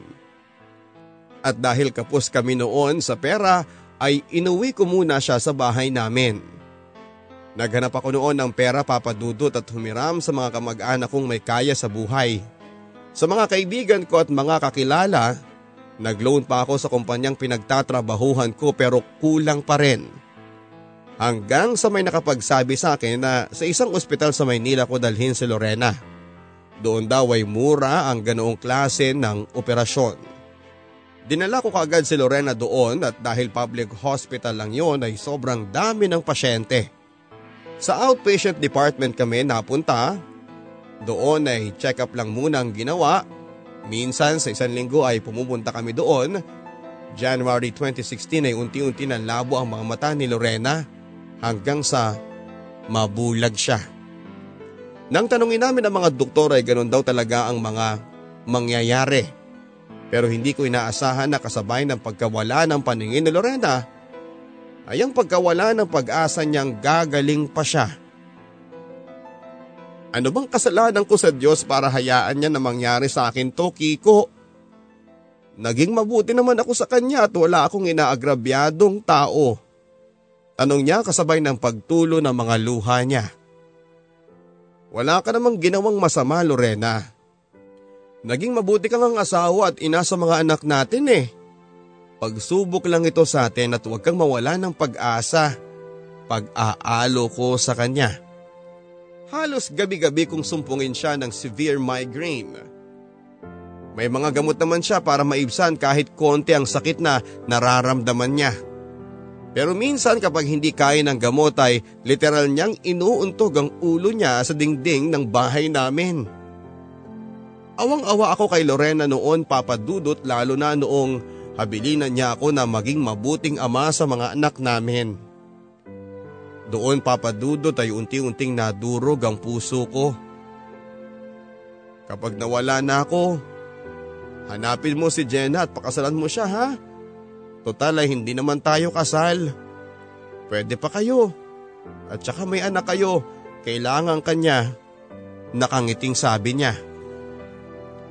At dahil kapos kami noon sa pera ay inuwi ko muna siya sa bahay namin. Naghanap ako noon ng pera, Papa Dudot, at humiram sa mga kamag-anak kong may kaya sa buhay. Sa mga kaibigan ko at mga kakilala, nag-loan pa ako sa kumpanyang pinagtatrabahuhan ko pero kulang pa rin. Hanggang sa may nakapagsabi sa akin na sa isang ospital sa Maynila ko dalhin si Lorena. Doon daw ay mura ang ganoong klase ng operasyon. Dinala ko kaagad si Lorena doon at dahil public hospital lang yon ay sobrang dami ng pasyente. Sa outpatient department kami napunta. Doon ay check-up lang muna ang ginawa. Minsan sa isang linggo ay pumupunta kami doon. January 2016 ay unti-unti nang labo ang mga mata ni Lorena hanggang sa mabulag siya. Nang tanungin namin ang mga doktor ay ganun daw talaga ang mga mangyayari. Pero hindi ko inaasahan na kasabay ng pagkawala ng paningin ni Lorena ay ang pagkawala ng pag-asa niyang gagaling pa siya. Ano bang kasalanan ko sa Diyos para hayaan niya na mangyari sa akin to, Kiko? Naging mabuti naman ako sa kanya at wala akong inaagrabyadong tao. Tanong niya kasabay ng pagtulo ng mga luha niya. Wala ka namang ginawang masama, Lorena. Naging mabuti kang ang asawa at ina sa mga anak natin eh. Pagsubok lang ito sa atin at huwag kang mawala ng pag-asa. Pag-aalo ko sa kanya. Halos gabi-gabi kong sumpungin siya ng severe migraine. May mga gamot naman siya para maibsan kahit konti ang sakit na nararamdaman niya. Pero minsan kapag hindi kaya ng gamot ay literal niyang inuuntog ang ulo niya sa dingding ng bahay namin. Awang-awa ako kay Lorena noon, Papa Dudot, lalo na noong habilinan niya ako na maging mabuting ama sa mga anak namin. Doon, Papa Dudot, ay unti-unting nadurog ang puso ko. Kapag nawala na ako, hanapin mo si Jenna at pakasalan mo siya, ha? Total ay hindi naman tayo kasal. Pwede pa kayo. At saka may anak kayo. Kailangan kanya. Nakangiting sabi niya.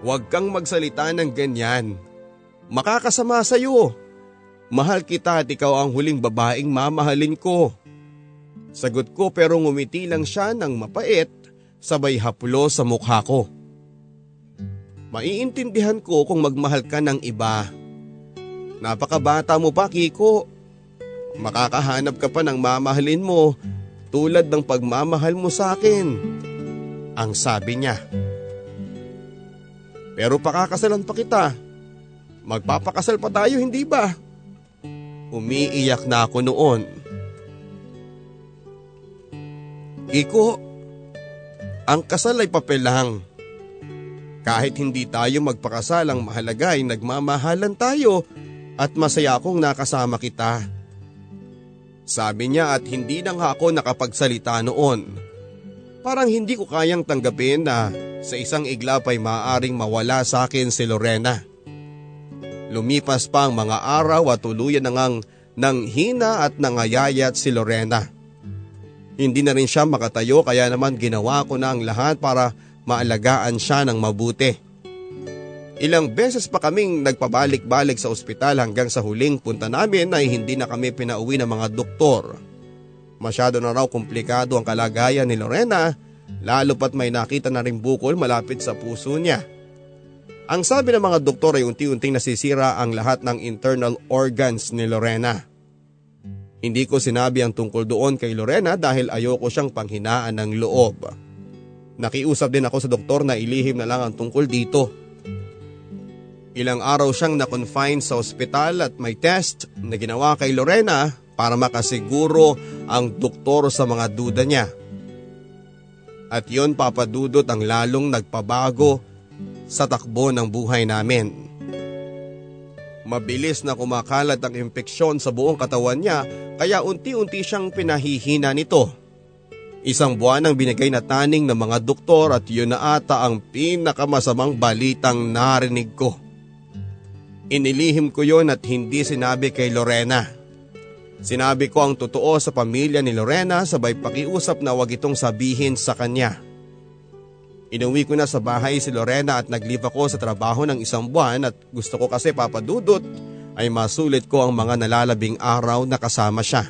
Huwag kang magsalita ng ganyan. Makakasama sa'yo. Mahal kita at ikaw ang huling babaeng mamahalin ko. Sagot ko, pero ngumiti lang siya ng mapait, sabay haplo sa mukha ko. Maiintindihan ko kung magmahal ka ng iba. Napakabata mo pa, Kiko. Makakahanap ka pa ng mamahalin mo tulad ng pagmamahal mo sa akin, ang sabi niya. Pero pakakasalan pa kita. Magpapakasal pa tayo, hindi ba? Umiiyak na ako noon. Kiko, ang kasal ay papel lang. Kahit hindi tayo magpakasal, ang mahalaga ay nagmamahalan tayo at masaya akong nakasama kita. Sabi niya at hindi na nga ako nakapagsalita noon. Parang hindi ko kayang tanggapin na sa isang iglap ay maaaring mawala sa akin si Lorena. Lumipas pa ang mga araw at tuluyan na ngang nanghina at nangayayat si Lorena. Hindi na rin siya makatayo, kaya naman ginawa ko na ang lahat para maalagaan siya ng mabuti. Ilang beses pa kaming nagpabalik-balik sa ospital hanggang sa huling punta namin ay hindi na kami pinauwi ng mga doktor. Masyado na raw komplikado ang kalagayan ni Lorena, lalo pat may nakita na rin bukol malapit sa puso niya. Ang sabi ng mga doktor ay unti-unting nasisira ang lahat ng internal organs ni Lorena. Hindi ko sinabi ang tungkol doon kay Lorena dahil ayoko siyang panghinaan ng loob. Nakiusap din ako sa doktor na ilihim na lang ang tungkol dito. Ilang araw siyang na-confine sa ospital at may test na ginawa kay Lorena para makasiguro ang doktor sa mga duda niya. At yon, Papa Dudot, ang lalong nagpabago sa takbo ng buhay namin. Mabilis na kumakalat ang impeksyon sa buong katawan niya, kaya unti-unti siyang pinahihina nito. Isang buwan ang binigay na taning ng mga doktor at yun na ata ang pinakamasamang balitang narinig ko. Inilihim ko yun at hindi sinabi kay Lorena. Sinabi ko ang totoo sa pamilya ni Lorena, sabay pakiusap na wag itong sabihin sa kanya. Inuwi ko na sa bahay si Lorena at nag-leave ako sa trabaho ng isang buwan at gusto ko kasi, Papa Dudot, ay masulit ko ang mga nalalabing araw na kasama siya.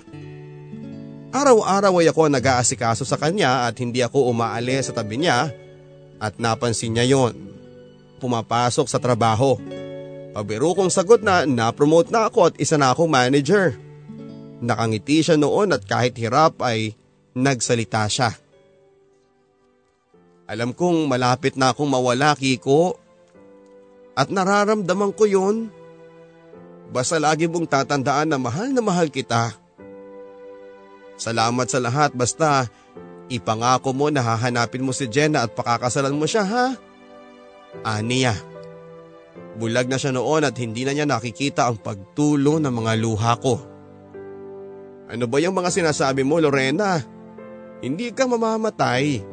Araw-araw ay ako nag-aasikaso sa kanya at hindi ako umaalis sa tabi niya at napansin niya yon. Pumapasok sa trabaho. Pabiro kong sagot na na-promote na ako at isa na akong manager. Nakangiti siya noon at kahit hirap ay nagsalita siya. Alam kong malapit na akong mawala, Kiko, at nararamdaman ko yon. Basta lagi mong tatandaan na mahal kita. Salamat sa lahat, basta ipangako mo na hahanapin mo si Jenna at pakakasalan mo siya, ha? Aniya. Bulag na siya noon at hindi na niya nakikita ang pagtulo ng mga luha ko. Ano ba yung mga sinasabi mo, Lorena? Hindi ka mamamatay.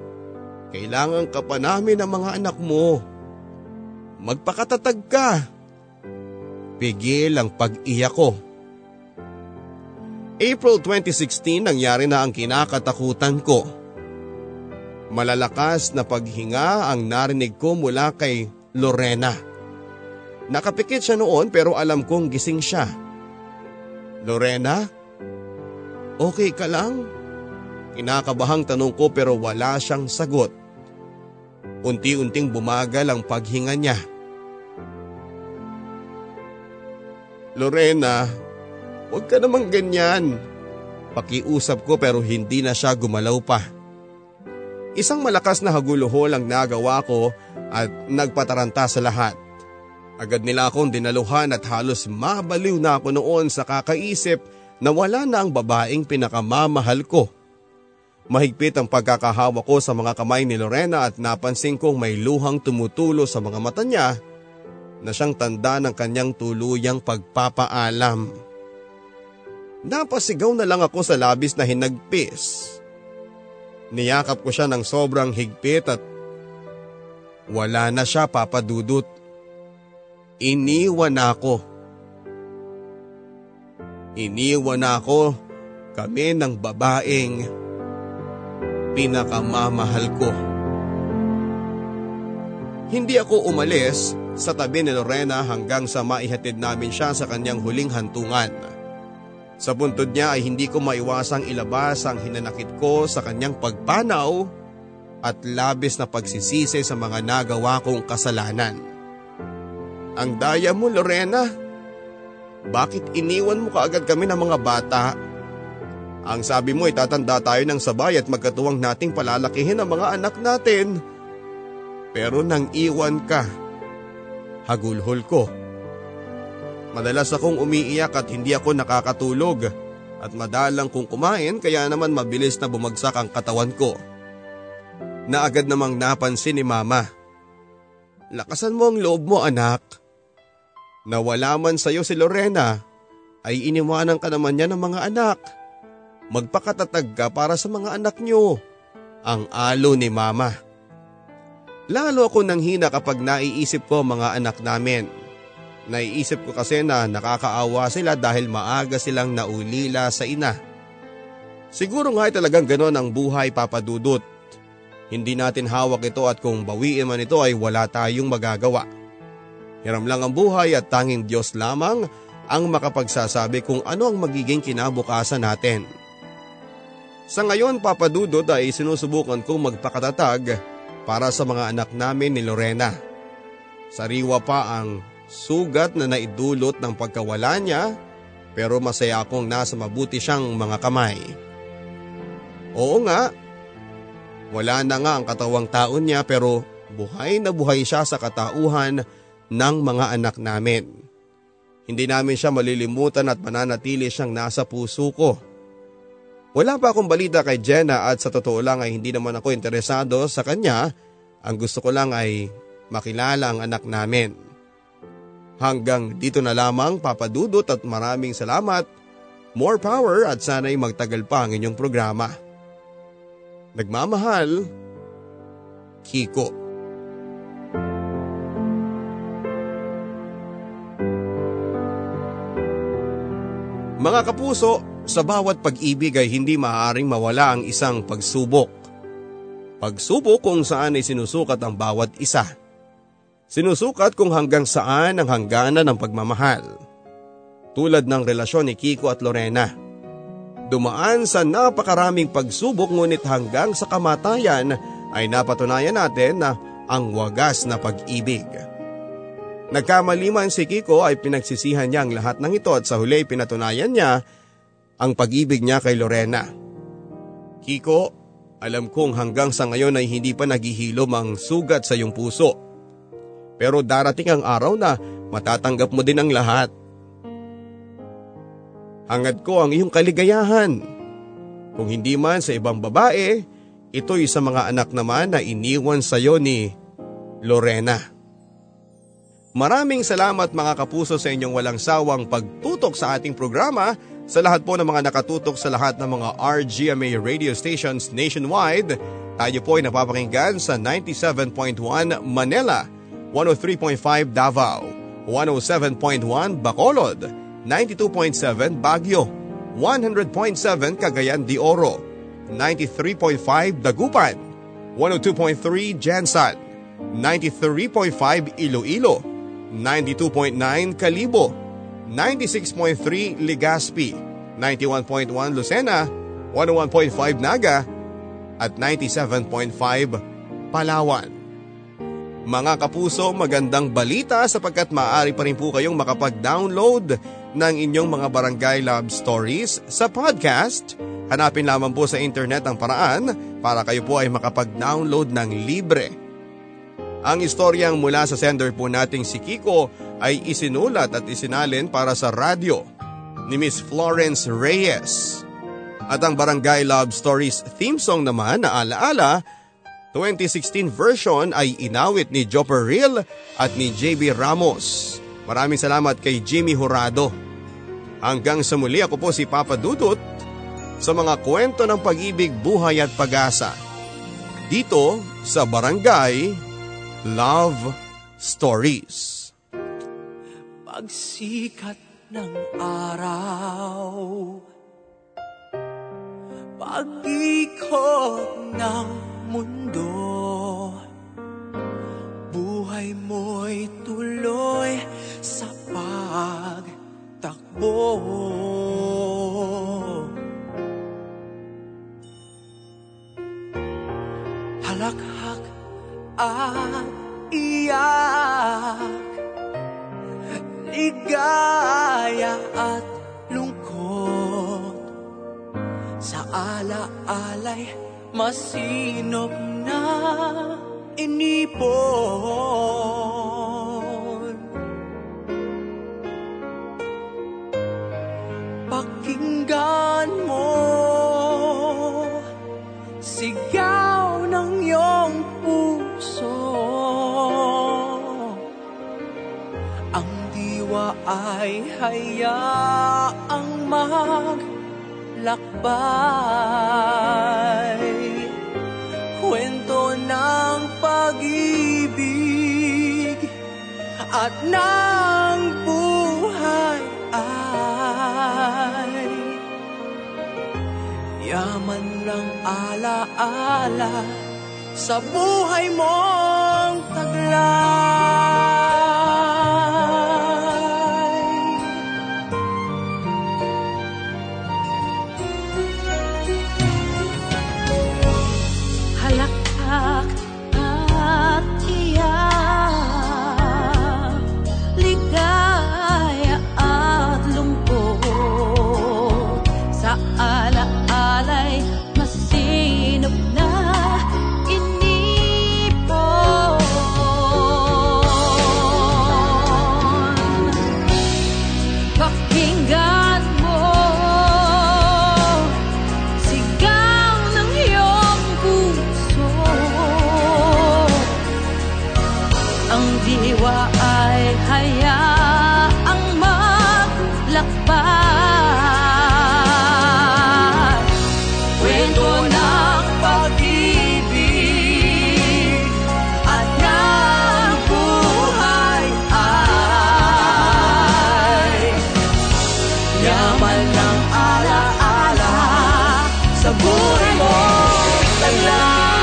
Kailangan ka pa namin ng mga anak mo. Magpakatatag ka. Pigil ang pag-iyak ko. April 2016, nangyari na ang kinakatakutan ko. Malalakas na paghinga ang narinig ko mula kay Lorena. Nakapikit siya noon pero alam kong gising siya. Lorena? Okay ka lang? Kinakabahang tanong ko pero wala siyang sagot. Unti-unting bumagal ang paghinga niya. Lorena, huwag ka namang ganyan. Pakiusap ko pero hindi na siya gumalaw pa. Isang malakas na haguluhol ang nagawa ko at nagpataranta sa lahat. Agad nila akong dinaluhan at halos mabaliw na ako noon sa kakaisip na wala na ang babaeng pinakamamahal ko. Mahigpit ang pagkakahawa ko sa mga kamay ni Lorena at napansin kong may luhang tumutulo sa mga mata niya na siyang tanda ng kanyang tuluyang pagpapaalam. Napasigaw na lang ako sa labis na hinagpis. Niyakap ko siya ng sobrang higpit at wala na siya, Papa Dudot. Iniwan ako kami ng babaeng pinakamamahal ko. Hindi ako umalis sa tabi ni Lorena hanggang sa maihatid namin siya sa kanyang huling hantungan. Sa puntod niya ay hindi ko maiwasang ilabas ang hinanakit ko sa kanyang pagpanaw at labis na pagsisisi sa mga nagawa kong kasalanan. Ang daya mo, Lorena. Bakit iniwan mo kaagad kami ng mga bata? Ang sabi mo, itatanda tayo ng sabay at magkatuwang nating palalakihin ang mga anak natin. Pero nang iwan ka, hagulhol ko. Madalas akong umiiyak at hindi ako nakakatulog at madalang kong kumain kaya naman mabilis na bumagsak ang katawan ko. Na agad namang napansin ni Mama. Lakasan mo ang loob mo, anak. Nawala man sa'yo si Lorena, ay iniwanan ka naman niya ng mga anak. Magpakatatag ka para sa mga anak niyo, ang alo ni Mama. Lalo ako nanghina kapag naiisip ko mga anak namin. Naiisip ko kasi na nakakaawa sila dahil maaga silang naulila sa ina. Siguro nga ay talagang ganon ang buhay, Papa Dudot. Hindi natin hawak ito at kung bawiin man ito ay wala tayong magagawa. Hiram lang ang buhay at tanging Diyos lamang ang makapagsasabi kung ano ang magiging kinabukasan natin. Sa ngayon, Papa Dudot, ay sinusubukan kong magpakatatag para sa mga anak namin ni Lorena. Sariwa pa ang sugat na naidulot ng pagkawala niya, pero masaya akong nasa mabuti siyang mga kamay. Oo nga, wala na nga ang katawang taon niya pero buhay na buhay siya sa katauhan ng mga anak namin. Hindi namin siya malilimutan at mananatili siyang nasa puso ko. Wala pa akong balita kay Jenna at sa totoo lang ay hindi naman ako interesado sa kanya. Ang gusto ko lang ay makilala ang anak namin. Hanggang dito na lamang, Papa Dudot, at maraming salamat. More power at sana'y magtagal pa ang inyong programa. Nagmamahal, Kiko. Mga kapuso, sa bawat pag-ibig ay hindi maaaring mawala ang isang pagsubok. Pagsubok kung saan ay sinusukat ang bawat isa. Sinusukat kung hanggang saan ang hangganan ng pagmamahal. Tulad ng relasyon ni Kiko at Lorena. Dumaan sa napakaraming pagsubok ngunit hanggang sa kamatayan ay napatunayan natin na ang wagas na pag-ibig. Nagkamali man si Kiko ay pinagsisihan niya ang lahat ng ito at sa huli pinatunayan niya ang pag-ibig niya kay Lorena. Kiko, alam kong hanggang sa ngayon ay hindi pa naghihilom ang sugat sa iyong puso. Pero darating ang araw na matatanggap mo din ang lahat. Hangad ko ang iyong kaligayahan. Kung hindi man sa ibang babae, ito'y sa mga anak naman na iniwan sa iyo ni Lorena. Maraming salamat mga kapuso sa inyong walang sawang pagtutok sa ating programa, sa lahat po ng mga nakatutok sa lahat ng mga RGMA radio stations nationwide. Tayo po ay napapakinggan sa 97.1 Manila, 103.5 Davao, 107.1 Bacolod, 92.7 Baguio, 100.7 Cagayan de Oro, 93.5 Dagupan, 102.3 Jansan, 93.5 Iloilo, 92.9 Kalibo, 96.3 Legazpi, 91.1 Lucena, 101.5 Naga at 97.5 Palawan. Mga kapuso, magandang balita sapagkat maaari pa rin po kayong makapag-download ng inyong mga Barangay Love Stories sa podcast. Hanapin lamang po sa internet ang paraan para kayo po ay makapag-download ng libre. Ang istoryang mula sa sender po nating si Kiko ay isinulat at isinalin para sa radyo ni Miss Florence Reyes. At ang Barangay Love Stories theme song naman na Alaala 2016 version ay inawit ni Joper Real at ni J.B. Ramos. Maraming salamat kay Jimmy Jurado. Hanggang sa muli, ako po si Papa Dudot sa mga kwento ng pag-ibig, buhay at pag-asa dito sa Barangay Love Stories. Pagsikat ng araw, pag-ikot ng mundo, buhay mo'y tuloy sa pagtakbo. Halakhak at iyak, ligaya at lungkot, sa alaalay masinop na inipon. Pakinggan mo sigaw ng iyong puso, ang diwa ay hayaang maglakbay. Kwento ng pag-ibig at ng buhay ay yaman ng alaala sa buhay mong taglay. Halakhak at iyak, ligaya at lungkot, sa alaalay masinop na inipon. Pakinggan mo sigaw ng iyong puso, ang diwa ay hayaang maglakbay. Kwento ng pag-ibig at ng buhay ay yaman ng alaala sa buhay mo taglay.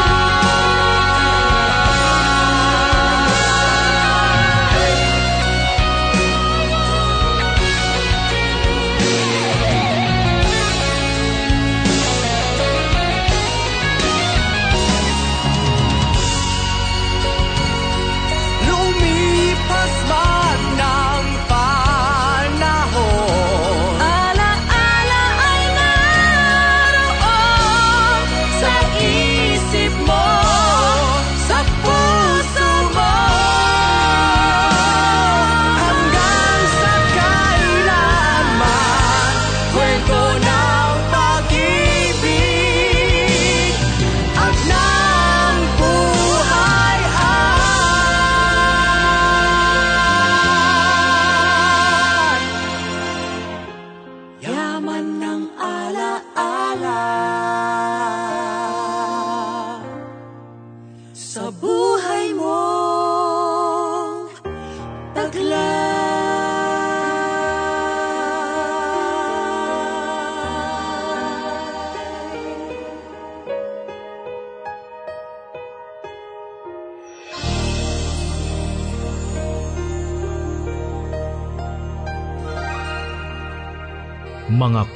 Lumipas man ng panahon, alaala ay naroon sa isip mo, sa puso mo, hanggang sa kailanman. Kwento ng pag-ibig at ng buhay ay yaman ng alaala sa buhay mong taglay. Mga